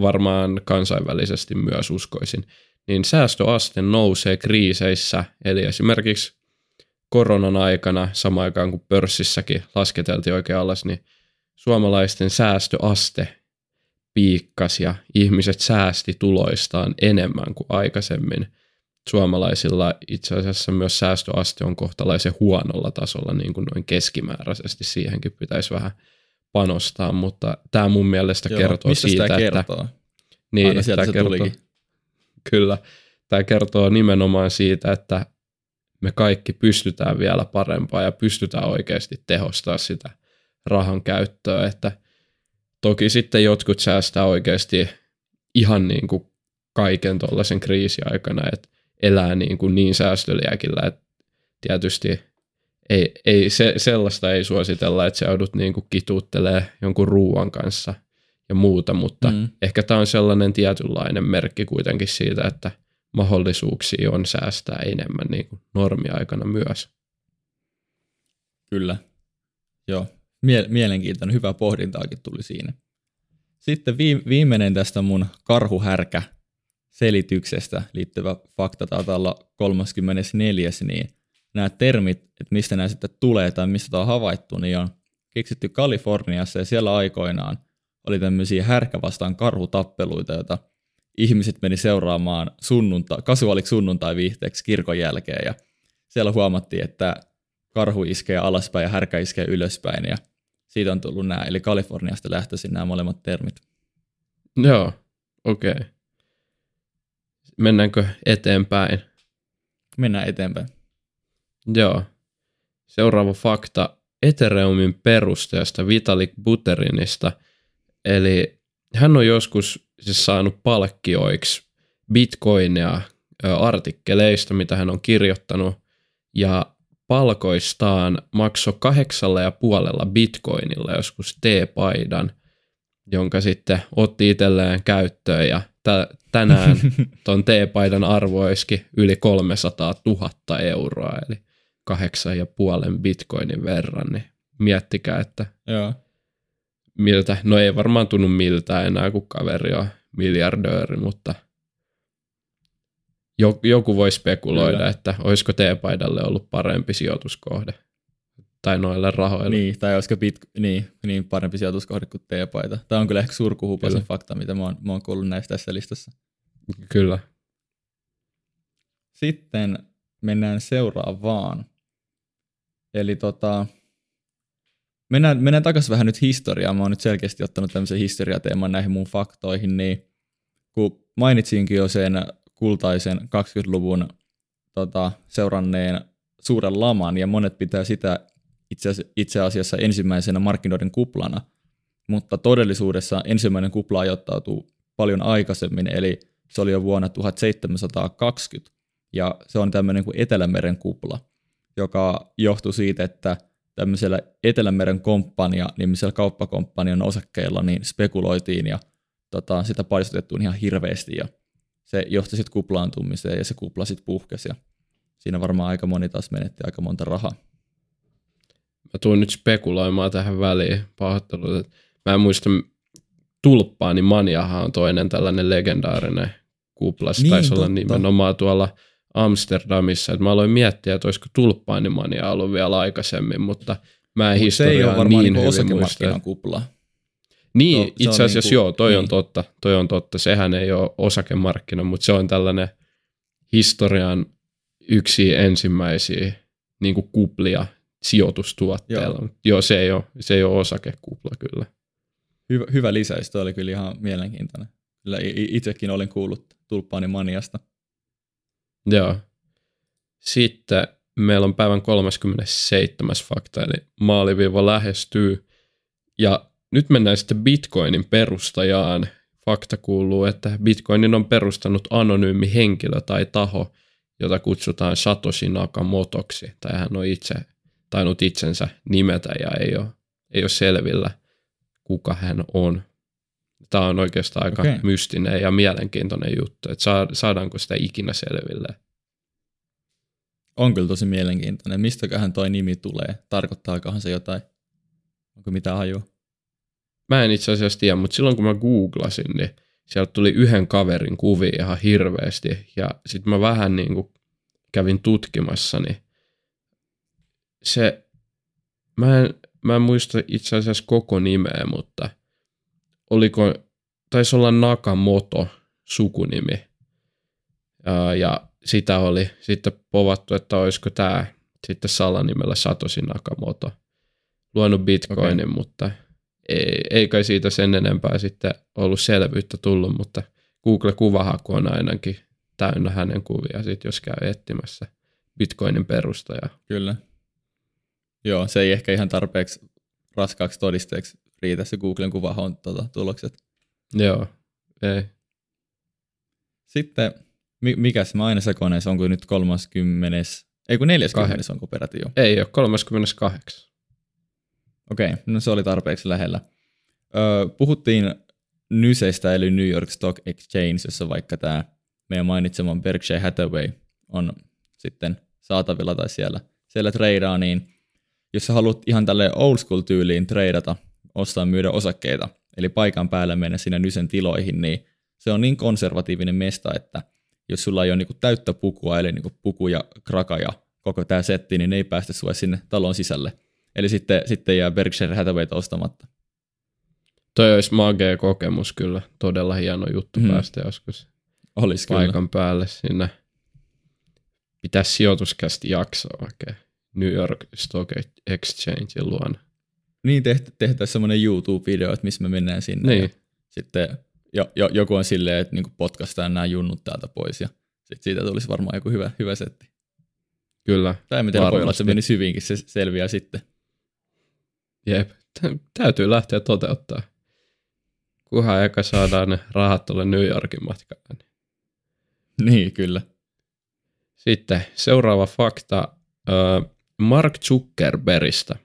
varmaan kansainvälisesti myös uskoisin, niin säästöaste nousee kriiseissä, eli esimerkiksi koronan aikana, samaan aikaan kun pörssissäkin lasketeltiin oikein alas, niin suomalaisten säästöaste piikkasi ja ihmiset säästi tuloistaan enemmän kuin aikaisemmin. Suomalaisilla itse asiassa myös säästöaste on kohtalaisen huonolla tasolla, niin kuin noin keskimääräisesti siihenkin pitäisi vähän panostaa, mutta tämä mun mielestä Joo, kertoo siitä, tämä kertoo? Että... Niin, aina sieltä tämä se kertoo, Kyllä, tämä kertoo nimenomaan siitä, että me kaikki pystytään vielä parempaa ja pystytään oikeasti tehostamaan sitä rahan käyttöä, että toki sitten jotkut säästää oikeasti ihan niin kuin kaiken tuollaisen kriisiaikana, että elää niin kuin niin säästöliäkillä, että tietysti ei, ei, se, sellaista ei suositella, että sä joudut niin kuin kituuttelee jonkun ruuan kanssa ja muuta, mutta mm. ehkä tämä on sellainen tietynlainen merkki kuitenkin siitä, että mahdollisuuksia on säästää enemmän niin kuin normiaikana myös. Kyllä, joo. Mielenkiintoinen, hyvä pohdintaakin tuli siinä. Sitten viimeinen tästä mun karhuhärkä selityksestä liittyvä fakta, taitaa olla kolmaskymmenesneljäs, niin nämä termit, että mistä nämä sitten tulee tai mistä tämä on havaittu, niin on keksitty Kaliforniassa, ja siellä aikoinaan oli tämmöisiä härkä vastaan karhutappeluita, joita ihmiset meni seuraamaan sunnunta, kasuaaliksi sunnuntai viihteeksi kirkon jälkeen, ja siellä huomattiin, että karhu iskee alaspäin ja härkä iskee ylöspäin, ja siitä on tullut nämä, eli Kaliforniasta lähtöisin nämä molemmat termit. Joo, okei. Okay. Mennäänkö eteenpäin? Mennään eteenpäin. Joo. Seuraava fakta Ethereumin perustajasta Vitalik Buterinista, eli hän on joskus siis saanut palkkioiksi bitcoinia artikkeleista, mitä hän on kirjoittanut, ja palkoistaan maksoi kahdeksalla ja puolella bitcoinilla joskus T-paidan, jonka sitten otti itselleen käyttöön, ja t- tänään ton T-paidan arvo olisikin yli kolmesataatuhatta euroa, eli kahdeksan ja puolen bitcoinin verran, niin miettikää, että Joo. miltä, no ei varmaan tunnu miltään enää, kun kaveri on miljardööri, mutta joku voi spekuloida, Kyllä. että olisiko T-paidalle ollut parempi sijoituskohde tai noille rahoille. Niin, tai olisiko bit- niin, niin parempi sijoituskohde kuin T-paita. Tämä on kyllä ehkä surkuhupaisen fakta, mitä mä oon, mä oon kuullut näistä tässä listassa. Kyllä. Sitten mennään seuraavaan. Eli tota, mennään, mennään takaisin vähän nyt historiaan. Mä oon nyt selkeästi ottanut tämmöisen historiateeman näihin mun faktoihin, niin kun mainitsinkin jo sen kultaisen kaksikymmentäluvun tota, seuranneen suuren laman, ja monet pitää sitä itse asiassa, itse asiassa ensimmäisenä markkinoiden kuplana, mutta todellisuudessa ensimmäinen kupla ajoittautuu paljon aikaisemmin, eli se oli jo vuonna tuhatseitsemänsataakaksikymmentä, ja se on tämmöinen kuin Etelämeren kupla, joka johtui siitä, että tämmöisellä Etelämeren komppania, nimisellä kauppakomppanian osakkeilla, niin spekuloitiin, ja tota, sitä paistutettiin ihan hirveästi, ja se johti sitten kuplaantumiseen, ja se kupla sitten puhkesi, ja siinä varmaan aika moni taas menetti aika monta rahaa. Mä tuun nyt spekuloimaan tähän väliin, pahoittelut, että mä en muista, Tulppaani maniahan on toinen tällainen legendaarinen kupla, se niin, taisi totta. olla nimenomaan tuolla Amsterdamissa, että mä aloin miettiä, että olisiko Tulppaani mania ollut vielä aikaisemmin, mutta mä en Mut historiaa niin hyvin muista. Se ei ole varmaan niin osakemarkkinan kupla. Niin, no, itse asiassa niin kuin, joo, toi niin. on totta, toi on totta. Sehän ei ole osakemarkkina, mutta se on tällainen historian yksi ensimmäisiä niin kuin kuplia sijoitustuotteella. Joo, joo se, ei ole, se ei ole osakekupla kyllä. Hyvä, hyvä lisäys, toi oli kyllä ihan mielenkiintoinen. Kyllä itsekin olen kuullut Tulppaani maniasta. Joo. Sitten meillä on päivän kolmaskymmenesseitsemäs fakta, eli maaliviiva lähestyy, ja nyt mennään sitten Bitcoinin perustajaan. Fakta kuuluu, että Bitcoinin on perustanut anonyymi henkilö tai taho, jota kutsutaan Satoshi Nakamotoksi. Tai hän on itse tainnut itsensä nimetä ja ei ole, ei ole selvillä, kuka hän on. Tämä on oikeastaan aika okay. mystinen ja mielenkiintoinen juttu, että saadaanko sitä ikinä selville. On kyllä tosi mielenkiintoinen. Mistäköhän toi nimi tulee? Tarkoittaakohan se jotain? Onko mitään hajua? Mä en itse asiassa tiedä, mutta silloin kun mä googlasin, niin sieltä tuli yhden kaverin kuvia ihan hirveästi. Ja sit mä vähän niin kuin kävin tutkimassa, niin se, mä en, mä en muista itse asiassa koko nimeä, mutta oliko, taisi olla Nakamoto sukunimi. Ja sitä oli sitten povattu, että olisiko tämä sitten salanimellä Satoshi Nakamoto luonut Bitcoinin, okay. Mutta ei, ei kai siitä sen enempää sitten ollut selvyyttä tullut, mutta Google-kuvahaku on ainakin täynnä hänen kuvia, sit, jos käy etsimässä Bitcoinin perustajaa. Kyllä. Joo, se ei ehkä ihan tarpeeksi raskaaksi todisteeksi riitä se Googlen kuvahon tuota, tulokset. Joo, ei. Sitten... Mikäs mä aina sakoneessa, onko nyt kolmaskymmenes, ei kun neljäskymmenes onko peräti jo? Ei ole, kolmaskymmeneskahdeksan. Okei, okay, no se oli tarpeeksi lähellä. Öö, puhuttiin Nysestä eli New York Stock Exchange, jossa vaikka tämä meidän mainitseman Berkshire Hathaway on sitten saatavilla tai siellä, siellä treidaa, niin jos sä haluat ihan tälleen old school tyyliin treidata, ostaa myydä osakkeita, eli paikan päällä mennä sinne Nysen tiloihin, niin se on niin konservatiivinen mesta, että jos sulla ei ole niinku täyttä pukua, eli niinku puku ja kraka ja koko tämä setti, niin ei päästä sua sinne talon sisälle. Eli sitten, sitten jää Berkshire Hathawayta ostamatta. Toi olisi magea kokemus kyllä. Todella hieno juttu hmm. päästä joskus olis paikan kyllä. päälle sinne. Pitäisi sijoituskästi jaksoa oikein. Okay. New York Stock Exchange luona. Niin tehtä, tehtäisiin semmoinen YouTube-video, että missä me mennään sinne. Niin. Ja sitten... Ja, ja joku on silleen, että niinku podcastaan nämä junnut täältä pois ja sit siitä tulisi varmaan joku hyvä, hyvä setti. Kyllä. Tai miten voi olla, että se menisi hyvinkin, se selviää sitten. Jep, täytyy lähteä toteuttaa. Kunhan eka saadaan ne rahat tuolle New Yorkin matkaan. Niin, kyllä. Sitten seuraava fakta Mark Zuckerbergista,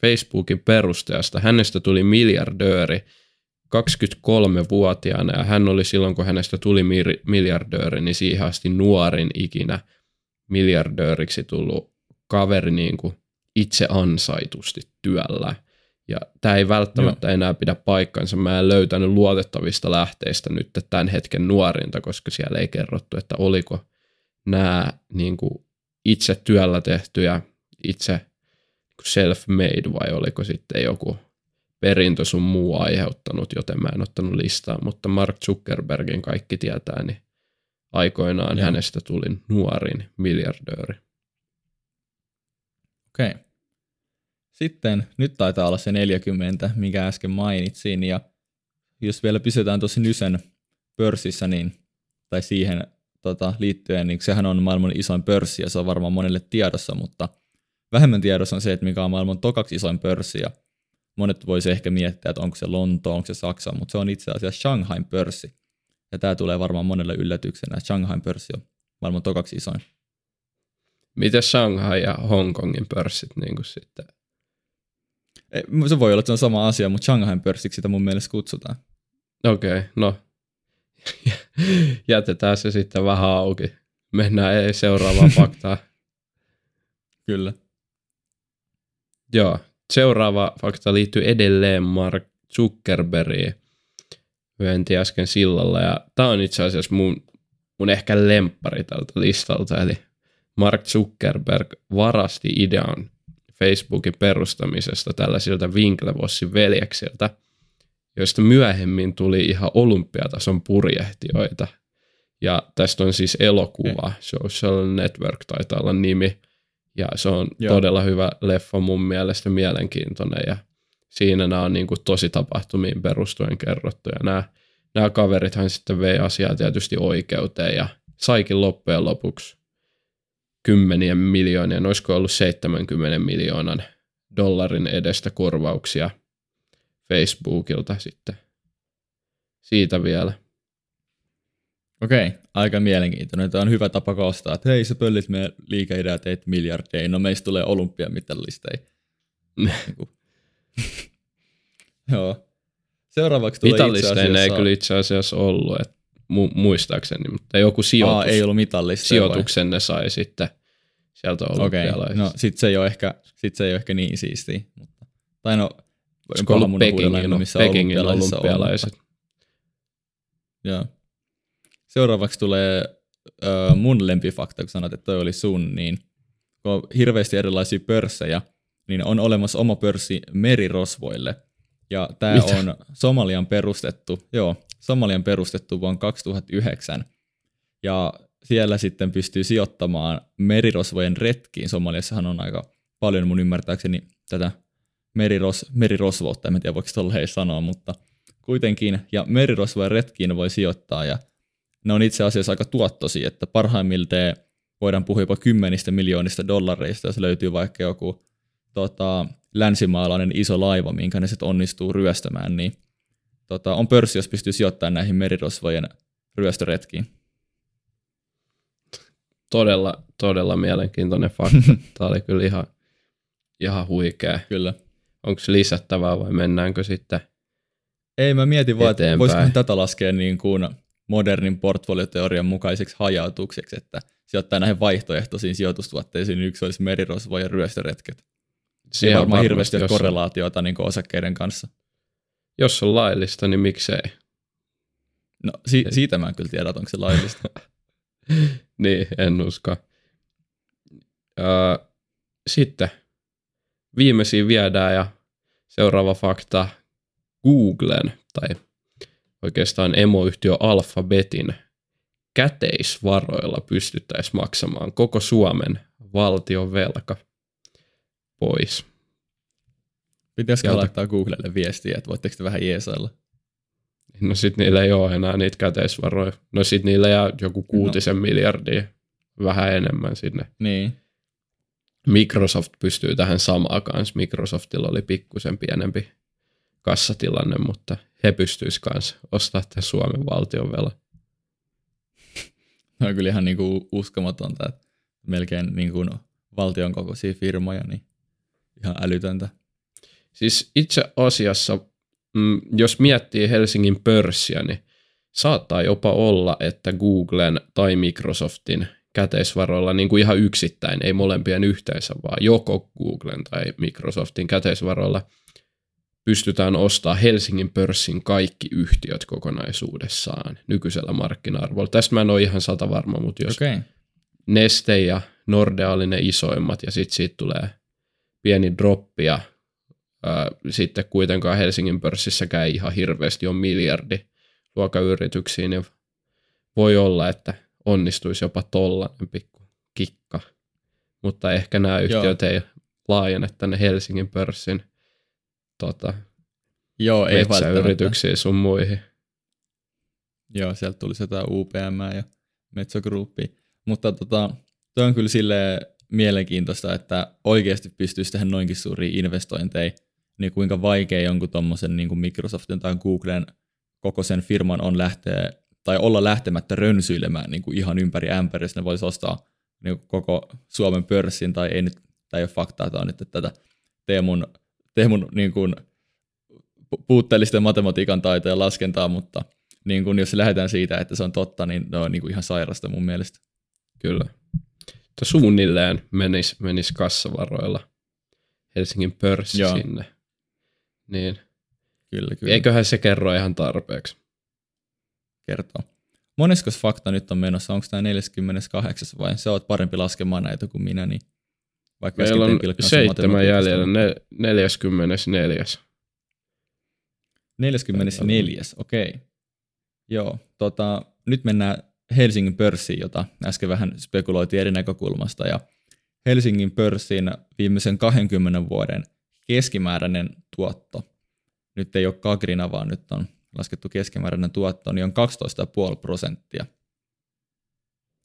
Facebookin perustajasta. Hänestä tuli miljardööri kaksikymmentäkolmevuotiaana, ja hän oli silloin, kun hänestä tuli miljardööri, niin siihen asti nuorin ikinä miljardööriksi tullut kaveri niin kuin itse ansaitusti työllä. Ja tämä ei välttämättä Joo. enää pidä paikkansa. Mä en löytänyt luotettavista lähteistä nyt tämän hetken nuorinta, koska siellä ei kerrottu, että oliko nämä niin kuin itse työllä tehtyjä, itse self-made vai oliko sitten joku perintö sun muu aiheuttanut, joten mä en ottanut listaa, mutta Mark Zuckerbergin kaikki tietää, niin aikoinaan ja. hänestä tuli nuorin miljardööri. Okei. Okay. Sitten nyt taitaa olla se neljäkymmentä, mikä äsken mainitsin, ja jos vielä pysytään tosi Nysen pörssissä, niin, tai siihen tota, liittyen, niin sehän on maailman isoin pörssi, ja se on varmaan monelle tiedossa, mutta vähemmän tiedossa on se, että mikä on maailman tokaksi isoin pörssi, ja monet voisi ehkä miettiä, että onko se Lontoa, onko se Saksa, mutta se on itse asiassa Shanghain pörssi. Ja tämä tulee varmaan monelle yllätyksenä, että Shanghain pörssi on maailman tokaksi isoin. Miten Shanghai ja Hongkongin pörssit niin kuin sitten? Ei, se voi olla, että se on sama asia, mutta Shanghain pörssiksi sitä mun mielestä kutsutaan. Okei, okay, no. Jätetään se sitten vähän auki. Mennään seuraavaan faktaan. Kyllä. Joo. Seuraava fakta liittyy edelleen Mark Zuckerbergiin. Myönti äsken sillalla, ja tämä on itse asiassa mun, mun ehkä lemppari tältä listalta, eli Mark Zuckerberg varasti idean Facebookin perustamisesta tällaisilta Winklevossin veljeksiltä, joista myöhemmin tuli ihan olympiatason purjehtijoita. Ja tästä on siis elokuva, Social Network taitaa olla nimi. Ja se on Joo. todella hyvä leffa mun mielestä, mielenkiintoinen, ja siinä nämä on niin kuin tosi tapahtumiin perustuen kerrottu, ja nämä, nämä kaverithan sitten vei asiaa tietysti oikeuteen ja saikin loppujen lopuksi kymmenien miljoonien, olisiko ollut seitsemänkymmenen miljoonan dollarin edestä korvauksia Facebookilta sitten siitä vielä. Okei, aika mielenkiintoinen. Tämä on hyvä tapa koostaa, että hei, sä pöllit meidän liikeidää, teit miljardeja, no meistä tulee olympiamitallisteja. Joo. Seuraavaksi tulee mitallisteja itse asiassa... ei kyllä itse asiassa ollut, et, mu- muistaakseni, mutta joku sijoitus, Aa, ei ollut sijoituksen vai? Ne sai sitten sieltä on olympialaisissa. No sit se ei ole ehkä, sit se ei ole ehkä niin siistiä. Tai no, olisiko ollut Pekingin, missä Pekingin olympialaisissa olympialaiset. Joo. Seuraavaksi tulee äh, mun lempifakta, kun sanot, että toi oli sun, niin kun on hirveästi erilaisia pörssejä, niin on olemassa oma pörssi merirosvoille. Ja tää Mitä? on Somalian perustettu, joo, Somalian perustettu vuonna kaksituhattayhdeksän. Ja siellä sitten pystyy sijoittamaan merirosvojen retkiin. Somaliassahan on aika paljon mun ymmärtääkseni tätä meriros, merirosvoutta, en tiedä voiko tolleen sanoa, mutta kuitenkin. Ja merirosvojen retkiin voi sijoittaa ja ne on itse asiassa aika tuottoisia, että parhaimmiltaan voidaan puhua jopa kymmenistä miljoonista dollareista, jos löytyy vaikka joku tota, länsimaalainen iso laiva, minkä ne sitten onnistuu ryöstämään, niin tota, on pörssi, jos pystyy sijoittamaan näihin merirosvojen ryöstöretkiin. Todella, todella mielenkiintoinen fakta. Tämä oli kyllä ihan, ihan huikea. Kyllä. Onko lisättävää vai mennäänkö sitten Ei, mä mietin vaan, että voisiko tätä laskea niin kuin modernin portfolioteorian mukaiseksi hajautukseksi, että sijoittaa näihin vaihtoehtoisiin sijoitustuotteisiin, niin yksi olisi merirosvojen ryöstöretket. Siinä on varmaan hirveästi jos... korrelaatiota niin kuin osakkeiden kanssa. Jos on laillista, niin miksei? No si- siitä mä en kyllä tiedä, onko se laillista. Niin, en usko. Öö, sitten viimeisiin viedään ja seuraava fakta Googlen tai oikeastaan emoyhtiö Alphabetin käteisvaroilla pystyttäisiin maksamaan koko Suomen valtion velka pois. Pitäisikö laittaa Googlelle viestiä, että voitteko te vähän jeesailla? No sit niillä ei ole enää niitä käteisvaroja. No sit niillä jää joku kuutisen no. miljardia, vähän enemmän sinne. Niin. Microsoft pystyy tähän samaan kanssa. Microsoftilla oli pikkusen pienempi kassatilanne, mutta he pystyisivät kanssa ostamaan tämän Suomen valtionvelan. No on kyllä ihan niinku uskomatonta, että melkein niinku valtion kokoisia firmoja, niin ihan älytöntä. Siis itse asiassa, mm, jos miettii Helsingin pörssiä, niin saattaa jopa olla, että Googlen tai Microsoftin käteisvaroilla niin kuin ihan yksittäin, ei molempien yhteensä, vaan joko Googlen tai Microsoftin käteisvaroilla pystytään ostamaan Helsingin pörssin kaikki yhtiöt kokonaisuudessaan nykyisellä markkina-arvolla. Tästä mä en ole ihan sata varma, mutta jos okay. Neste ja Nordea oli ne isoimmat ja sitten siitä tulee pieni droppi ja ää, sitten kuitenkaan Helsingin pörssissäkään ei ihan hirveästi ole miljardi luokayrityksiä, niin voi olla, että onnistuisi jopa tollainen pikku kikka. Mutta ehkä nämä yhtiöt Joo. ei laajene tänne Helsingin pörssin Tota, Joo, ei metsäyrityksiä sun muihin. Joo, sieltä tuli jotain U P M ja Metsä Groupia. Mutta tota, toi on kyllä silleen mielenkiintoista, että oikeasti pystyisi tehdä noinkin suuria investointeja, niin kuinka vaikea jonkun tommosen niin kuin Microsoftin tai Googlen koko sen firman on lähteä, tai olla lähtemättä rönsyilemään niin kuin ihan ympäri ämpäri, jos ne voisi ostaa niin kuin koko Suomen pörssin, tai ei nyt, tämä ei ole faktaa, että on nyt tätä Teemun Teemun niin kuin puutteellisten matematiikan taiteen laskentaa, mutta niin kuin jos lähdetään siitä, että se on totta, niin ne on niin kuin ihan sairasta mun mielestä. Kyllä. Mutta suunnilleen menisi, menisi kassavaroilla Helsingin pörssi Joo. sinne. Niin. Kyllä, kyllä. Eiköhän se kerro ihan tarpeeksi. Kertoo. Moneskos fakta nyt on menossa? Onko tämä neljäskymmeneskahdeksas vai sä oot parempi laskemaan näitä kuin minä, niin Vaikka Meillä on seitsemän jäljellä, ne, neljäskymmenesneljäs. neljäskymmenesneljäs, okei. Okay. Joo, tota, nyt mennään Helsingin pörssiin, jota äsken vähän spekuloitiin eri näkökulmasta. Ja Helsingin pörssin viimeisen kahdenkymmenen vuoden keskimääräinen tuotto, nyt ei ole kagrina, vaan nyt on laskettu keskimääräinen tuotto, niin on kaksitoista pilkku viisi prosenttia.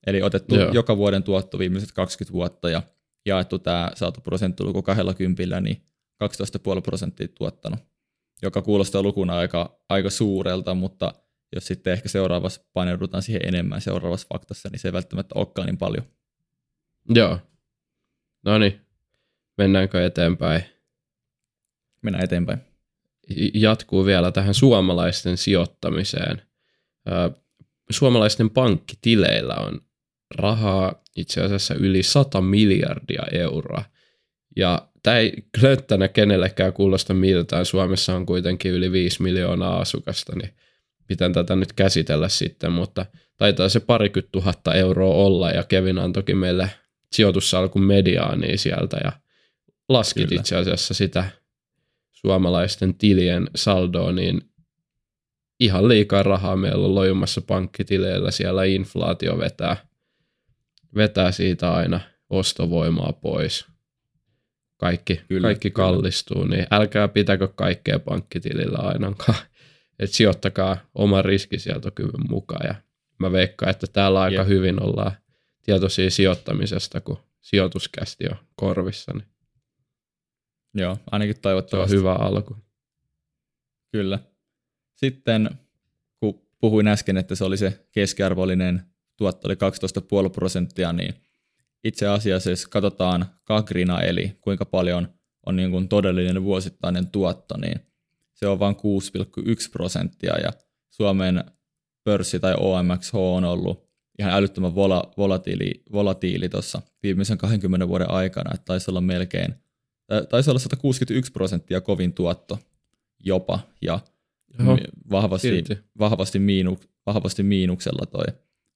Eli otettu Joo. joka vuoden tuotto viimeiset kaksikymmentä vuotta ja jaettu tämä saatu prosenttiluku kahdella kympillä, niin kaksitoista pilkku viisi prosenttia tuottanut, joka kuulostaa lukuna aika, aika suurelta, mutta jos sitten ehkä seuraavassa paneudutaan siihen enemmän seuraavassa faktassa, niin se ei välttämättä olekaan niin paljon. Joo. No niin, mennäänkö eteenpäin? Mennään eteenpäin. Jatkuu vielä tähän suomalaisten sijoittamiseen. Suomalaisten pankkitileillä on rahaa itse asiassa yli sata miljardia euroa. Ja tämä ei klönttänä kenellekään kuulosta miltään. Suomessa on kuitenkin yli viisi miljoonaa asukasta, niin pitää tätä nyt käsitellä sitten, mutta taitaa se parikymmentä tuhatta euroa olla, ja Kevin antoikin toki meille sijoitussalkun mediaania sieltä, ja laskit Kyllä. itse asiassa sitä suomalaisten tilien saldoa, niin ihan liikaa rahaa meillä on lojumassa pankkitileillä, siellä inflaatio vetää, vetää siitä aina ostovoimaa pois. Kaikki, kyllä, kaikki kallistuu, kyllä. Niin älkää pitäkö kaikkea pankkitilillä ainakaan. Et sijoittakaa oman riskisietokyvyn mukaan. Ja mä veikkaan, että täällä aika Jep. hyvin ollaan tietoisia sijoittamisesta, kun sijoituskästi on korvissani. Joo, ainakin toivottavasti. Se on hyvä alku. Kyllä. Sitten kun puhuin äsken, että se oli se keskiarvollinen tuotto oli kaksitoista pilkku viisi prosenttia, niin itse asiassa jos katsotaan kakrina, eli kuinka paljon on niin kuin todellinen vuosittainen tuotto, niin se on vain kuusi pilkku yksi prosenttia, ja Suomen pörssi tai O M X H on ollut ihan älyttömän vola, volatiili, volatiili tuossa viimeisen kahdenkymmenen vuoden aikana, että taisi olla melkein, taisi olla sata kuusikymmentäyksi prosenttia kovin tuotto jopa, ja Oho, vahvasti, vahvasti, miinu, vahvasti miinuksella toi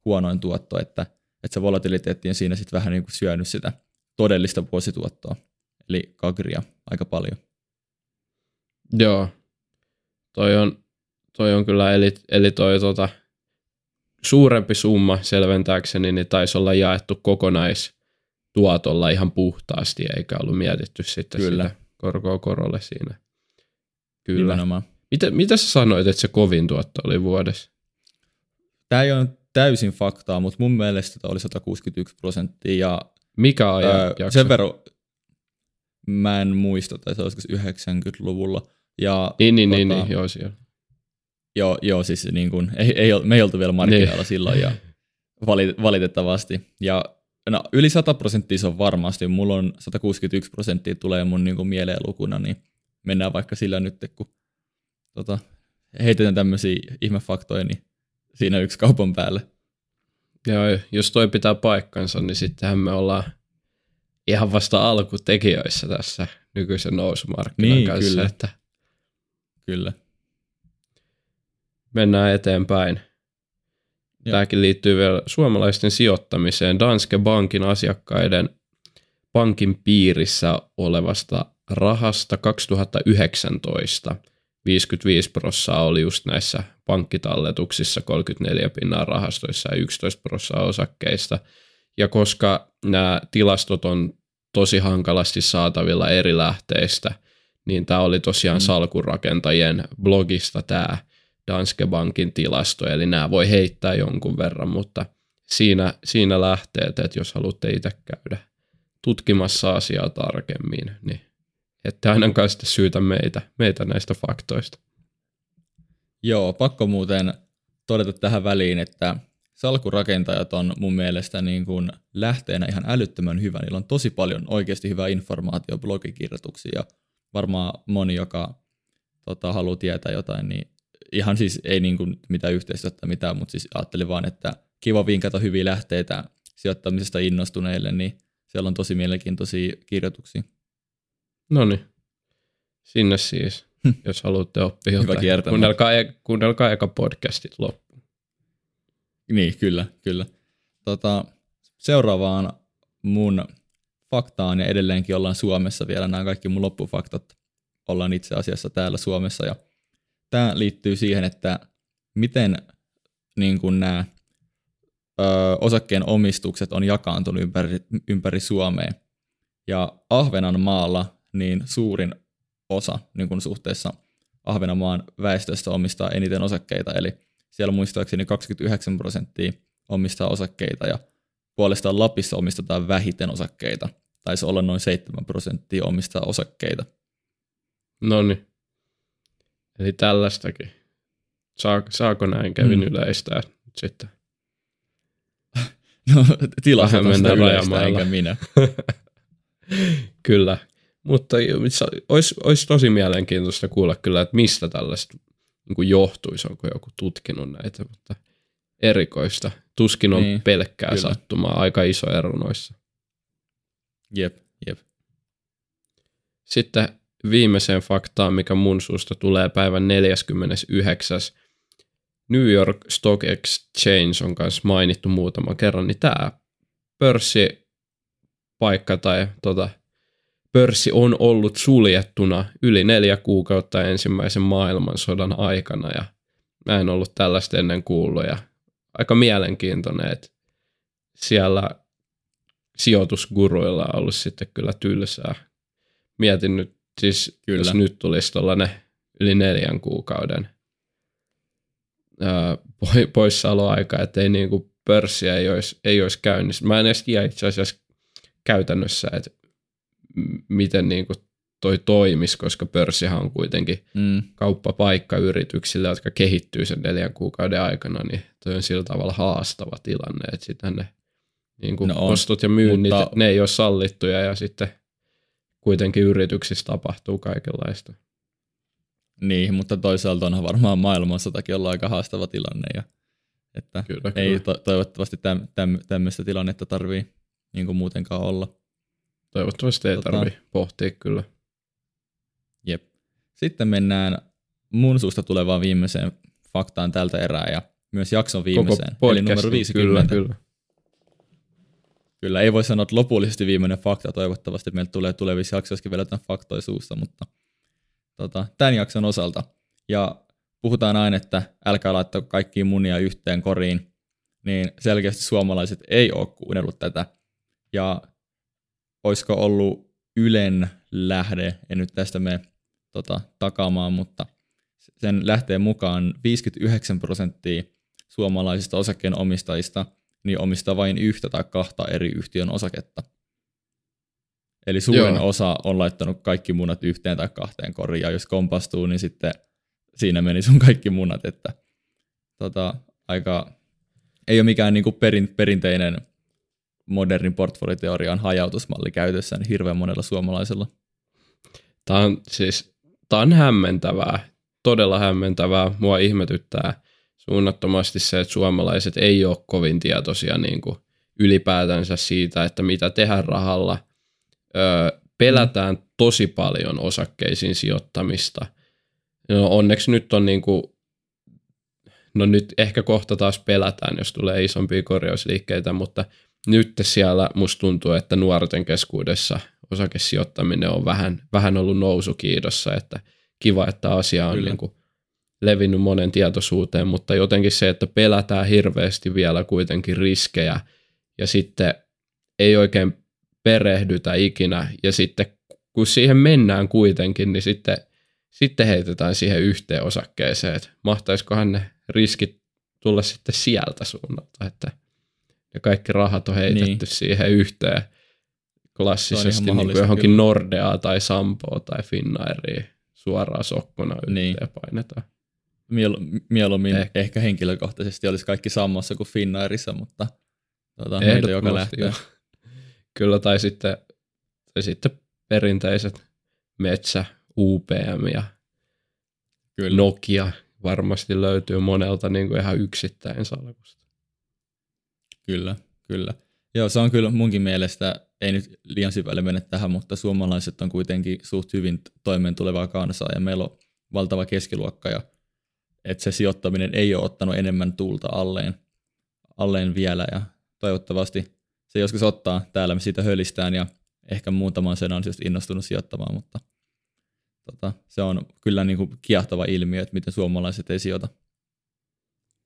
huonoin tuotto, että, että se volatiliteetti on siinä sitten vähän niin kuin syönyt sitä todellista vuosituottoa, eli kagria aika paljon. Joo, toi on, toi on kyllä, eli, eli toi tota, suurempi summa selventääkseni, niin taisi olla jaettu kokonaistuotolla ihan puhtaasti, eikä ollut mietitty sitten kyllä. sitä korkoa korolle siinä. Kyllä. Nimenomaan. Mitä, mitä sä sanoit, että se kovin tuotto oli vuodessa? Tämä ei ole täysin faktaa, mutta mun mielestä tämä oli sata kuusikymmentäyksi prosenttia. Mikä ajan jakso? Sen verran, mä en muista, tai se olisiko yhdeksänkymmentäluvulla. Ja, niin, niin, tuota, niin, niin, joo siellä. Joo, joo siis niin kuin, ei, ei, me ei oltu vielä markkinoilla niin. silloin, ja valit, valitettavasti. Ja, no, yli sata prosenttia se on varmasti, mulla on sata kuusikymmentäyksi prosenttia tulee mun niin kuin mieleen lukuna, niin mennään vaikka sillä nyt, kun Tota, heitetään tämmöisiä ihmefaktoja, niin siinä yksi kaupan päälle. Joo, jos toi pitää paikkansa, niin sittenhän me ollaan ihan vasta alkutekijöissä tässä nykyisen nousumarkkinan niin, kanssa. Kyllä. Että kyllä. Mennään eteenpäin. Joo. Tämäkin liittyy vielä suomalaisten sijoittamiseen. Danske Bankin asiakkaiden pankin piirissä olevasta rahasta kaksituhattayhdeksäntoista viisikymmentäviisi prosenttia oli just näissä pankkitalletuksissa, kolmekymmentäneljä pinnaa rahastoissa ja yksitoista prosenttia osakkeista. Ja koska nämä tilastot on tosi hankalasti saatavilla eri lähteistä, niin tämä oli tosiaan salkurakentajien blogista tämä Danske Bankin tilasto, eli nämä voi heittää jonkun verran, mutta siinä, siinä lähteet, että jos haluatte itse käydä tutkimassa asiaa tarkemmin, niin että ainakaan sitten syytä meitä, meitä näistä faktoista. Joo, pakko muuten todeta tähän väliin, että salkurakentajat on mun mielestä niin kuin lähteenä ihan älyttömän hyvä. Niillä on tosi paljon oikeasti hyvää informaatio blogikirjoituksia. Varmaan moni, joka tota, haluaa tietää jotain, niin ihan siis ei niin kuin mitään yhteistyötä mitään, mutta siis ajattelin vaan, että kiva vinkata hyviä lähteitä sijoittamisesta innostuneille, niin siellä on tosi mielenkiintoisia kirjoituksia. No niin, sinne siis, jos haluatte oppia jotain. Kuunnelkaa, kuunnelkaa eka podcastit loppuun. Niin, kyllä, kyllä. Tota, seuraavaan mun faktaan, ja edelleenkin ollaan Suomessa vielä, nämä kaikki mun loppufaktat ollaan itse asiassa täällä Suomessa, ja tämä liittyy siihen, että miten niin kun nämä ö, osakkeen omistukset on jakaantunut ympäri, ympäri Suomea, ja Ahvenanmaalla niin suurin osa niin kuin suhteessa Ahvenanmaan väestöstä omistaa eniten osakkeita, eli siellä muistaakseni kaksikymmentäyhdeksän prosenttia omistaa osakkeita, ja puolestaan Lapissa omistetaan vähiten osakkeita. Taisi olla noin seitsemän prosenttia omistaa osakkeita. No niin, eli tällaistakin. Saako näin Kevin mm. yleistää sitten? No tilahan mennä yleistää, enkä minä. Kyllä. Mutta olisi, olisi tosi mielenkiintoista kuulla kyllä, että mistä tällaista niin kuin johtuisi, onko joku tutkinut näitä, mutta erikoista. Tuskin on niin, pelkkää kyllä. sattumaa, aika iso ero noissa. Jep, jep. Sitten viimeiseen faktaan, mikä mun suusta tulee päivän neljäskymmenesyhdeksäs New York Stock Exchange on kanssa mainittu muutaman kerran, niin tämä pörssipaikka tai tota, pörssi on ollut suljettuna yli neljä kuukautta ensimmäisen maailmansodan aikana, ja mä en ollut tällaista ennen kuullut, ja aika mielenkiintoinen, että siellä sijoitusguruilla on ollut sitten kyllä tylsää. Mietin nyt siis, kyllä. jos nyt tulisi tuollainen yli neljän kuukauden öö, poissaoloaika, että ei niin kuin pörssiä ei olisi, ei olisi käynnissä. Mä en edes tiedä itse asiassa käytännössä, että miten niin kuin toi toimisi, koska pörssihan on kuitenkin mm. kauppapaikka yrityksille, jotka kehittyy sen neljän kuukauden aikana, niin toi on sillä tavalla haastava tilanne, että sitten ne niin kuin no on, ostot ja myynnit, mutta... ne ei ole sallittuja ja sitten kuitenkin yrityksissä tapahtuu kaikenlaista. Niin, mutta toisaalta onhan varmaan maailmansatakin olla aika haastava tilanne. Ja, että kyllä, ei kyllä. To- toivottavasti täm, täm, tämmöistä tilannetta tarvii niin kuin muutenkaan olla. Toivottavasti ei tota... tarvii pohtia kyllä. Jep. Sitten mennään mun suusta tulevaan viimeiseen faktaan tältä erää ja myös jakson viimeiseen. Koko podcast, eli numero viisikymmentä. Kyllä, kyllä. Kyllä, ei voi sanoa, että lopullisesti viimeinen fakta. Toivottavasti meiltä tulee tulevissa jaksoissakin vielä tämän faktoja suussa, mutta tota, tämän jakson osalta. Ja puhutaan aina, että älkää laittaa kaikkia munia yhteen koriin, niin selkeästi suomalaiset ei ole kuunnellut tätä. Ja olisiko ollut Ylen lähde, en nyt tästä mene tota, takaamaan, mutta sen lähteen mukaan viisikymmentäyhdeksän prosenttia suomalaisista osakkeenomistajista niin omistaa vain yhtä tai kahta eri yhtiön osaketta. Eli suurin Joo. osa on laittanut kaikki munat yhteen tai kahteen koriin, ja jos kompastuu, niin sitten siinä meni sun kaikki munat. Että, tota, aika, ei ole mikään niin kuin perin, perinteinen modernin portfoliteorian hajautusmalli käytössään hirveän monella suomalaisella. Tämä on, siis, tämä on hämmentävää, todella hämmentävää, mua ihmetyttää. Suunnattomasti se, että suomalaiset ei ole kovin tietoisia niin kuin ylipäätänsä siitä, että mitä tehdään rahalla. Öö, pelätään tosi paljon osakkeisiin sijoittamista. No onneksi nyt on niin kuin, no nyt ehkä kohta taas pelätään, jos tulee isompia korjausliikkeitä, mutta nyt siellä musta tuntuu, että nuorten keskuudessa osakesijoittaminen on vähän, vähän ollut nousukiidossa, että kiva, että asia on niin kuin levinnyt monen tietoisuuteen, mutta jotenkin se, että pelätään hirveästi vielä kuitenkin riskejä ja sitten ei oikein perehdytä ikinä ja sitten kun siihen mennään kuitenkin, niin sitten, sitten heitetään siihen yhteen osakkeeseen, että mahtaisikohan ne riskit tulla sitten sieltä suunnalta, että ja kaikki rahat on heitetty niin. siihen yhteen klassisesti niin kuin johonkin Nordeaa tai Sampoa tai Finnairia suoraan sokkona yhteen niin. painetaan. Miel- mieluummin eh. ehkä henkilökohtaisesti olisi kaikki samassa kuin Finnairissa, mutta tuota, meillä joka lähtee. Kyllä, tai sitten, tai sitten perinteiset metsä, U P M ja Kyllä. Nokia varmasti löytyy monelta niin kuin ihan yksittäin salkusta. Kyllä, kyllä. Joo, se on kyllä munkin mielestä, ei nyt liian syvälle mennä tähän, mutta suomalaiset on kuitenkin suht hyvin toimeentulevaa kansaa ja meillä on valtava keskiluokka ja että se sijoittaminen ei ole ottanut enemmän tuulta alleen, alleen vielä ja toivottavasti se joskus ottaa, täällä me siitä hölistään ja ehkä muutaman sen ansiosta innostunut sijoittamaan, mutta tota, se on kyllä niin kuin kiehtova ilmiö, että miten suomalaiset ei sijoita.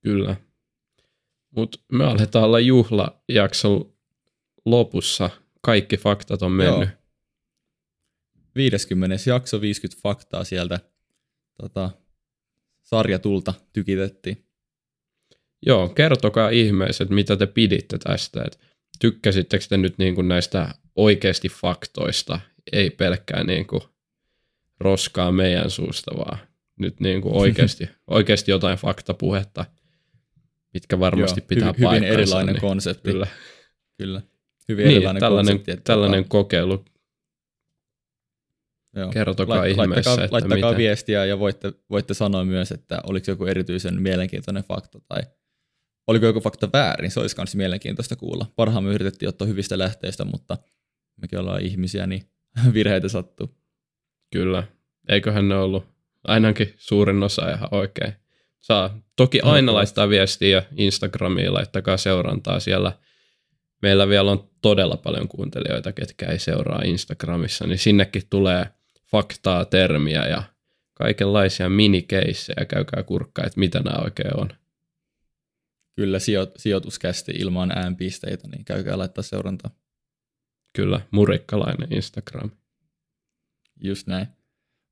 Kyllä, mutta me aletaan olla juhlajakson lopussa, kaikki faktat on mennyt. Joo. viideskymmenes jakso, viisikymmentä faktaa sieltä. Tota, sarjatulta tykitettiin. Joo, kertokaa ihmeessä, mitä te piditte tästä. Et tykkäsittekö te nyt niinku näistä oikeasti faktoista, ei pelkkää niinku roskaa meidän suusta, vaan nyt niinku oikeasti, oikeasti jotain faktapuhetta, mitkä varmasti Joo, pitää hy- paikkansa. Hyvin erilainen niin, konsepti. Kyllä. kyllä. Hyvin niin, erilainen tällainen, konsepti. Tällainen on... kokeilu. Joo. Kertokaa Lait- ihmeessä, laittakaa, että laittakaa miten. viestiä ja voitte, voitte sanoa myös, että oliko joku erityisen mielenkiintoinen fakta tai Oliko joku fakta väärin? Se olisi myös mielenkiintoista kuulla. Parhaamme yritettiin ottaa hyvistä lähteistä, mutta mekin ollaan ihmisiä, niin virheitä sattuu. Kyllä. Eiköhän ne ollut ainakin suurin osa ihan oikein. Saa toki aina laittaa viestiä Instagramiin, laittakaa seurantaa siellä. Meillä vielä on todella paljon kuuntelijoita, ketkä ei seuraa Instagramissa, niin sinnekin tulee faktaa, termiä ja kaikenlaisia minikeissejä. Käykää kurkkaa, että mitä nämä oikein on. Kyllä, sijo- sijoituskästi ilman äänpisteitä, niin käykää laittaa seurantaa. Kyllä, murikkalainen Instagram. Just näin.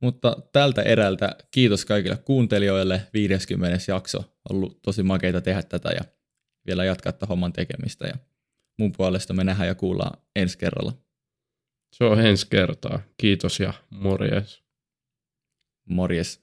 Mutta tältä erältä kiitos kaikille kuuntelijoille. viideskymmenes jakso. On ollut tosi makeita tehdä tätä ja vielä jatkaa tämän homman tekemistä. Ja mun puolesta me nähdään ja kuullaan ensi kerralla. Se on ensi kertaa. Kiitos ja morjes. Morjes.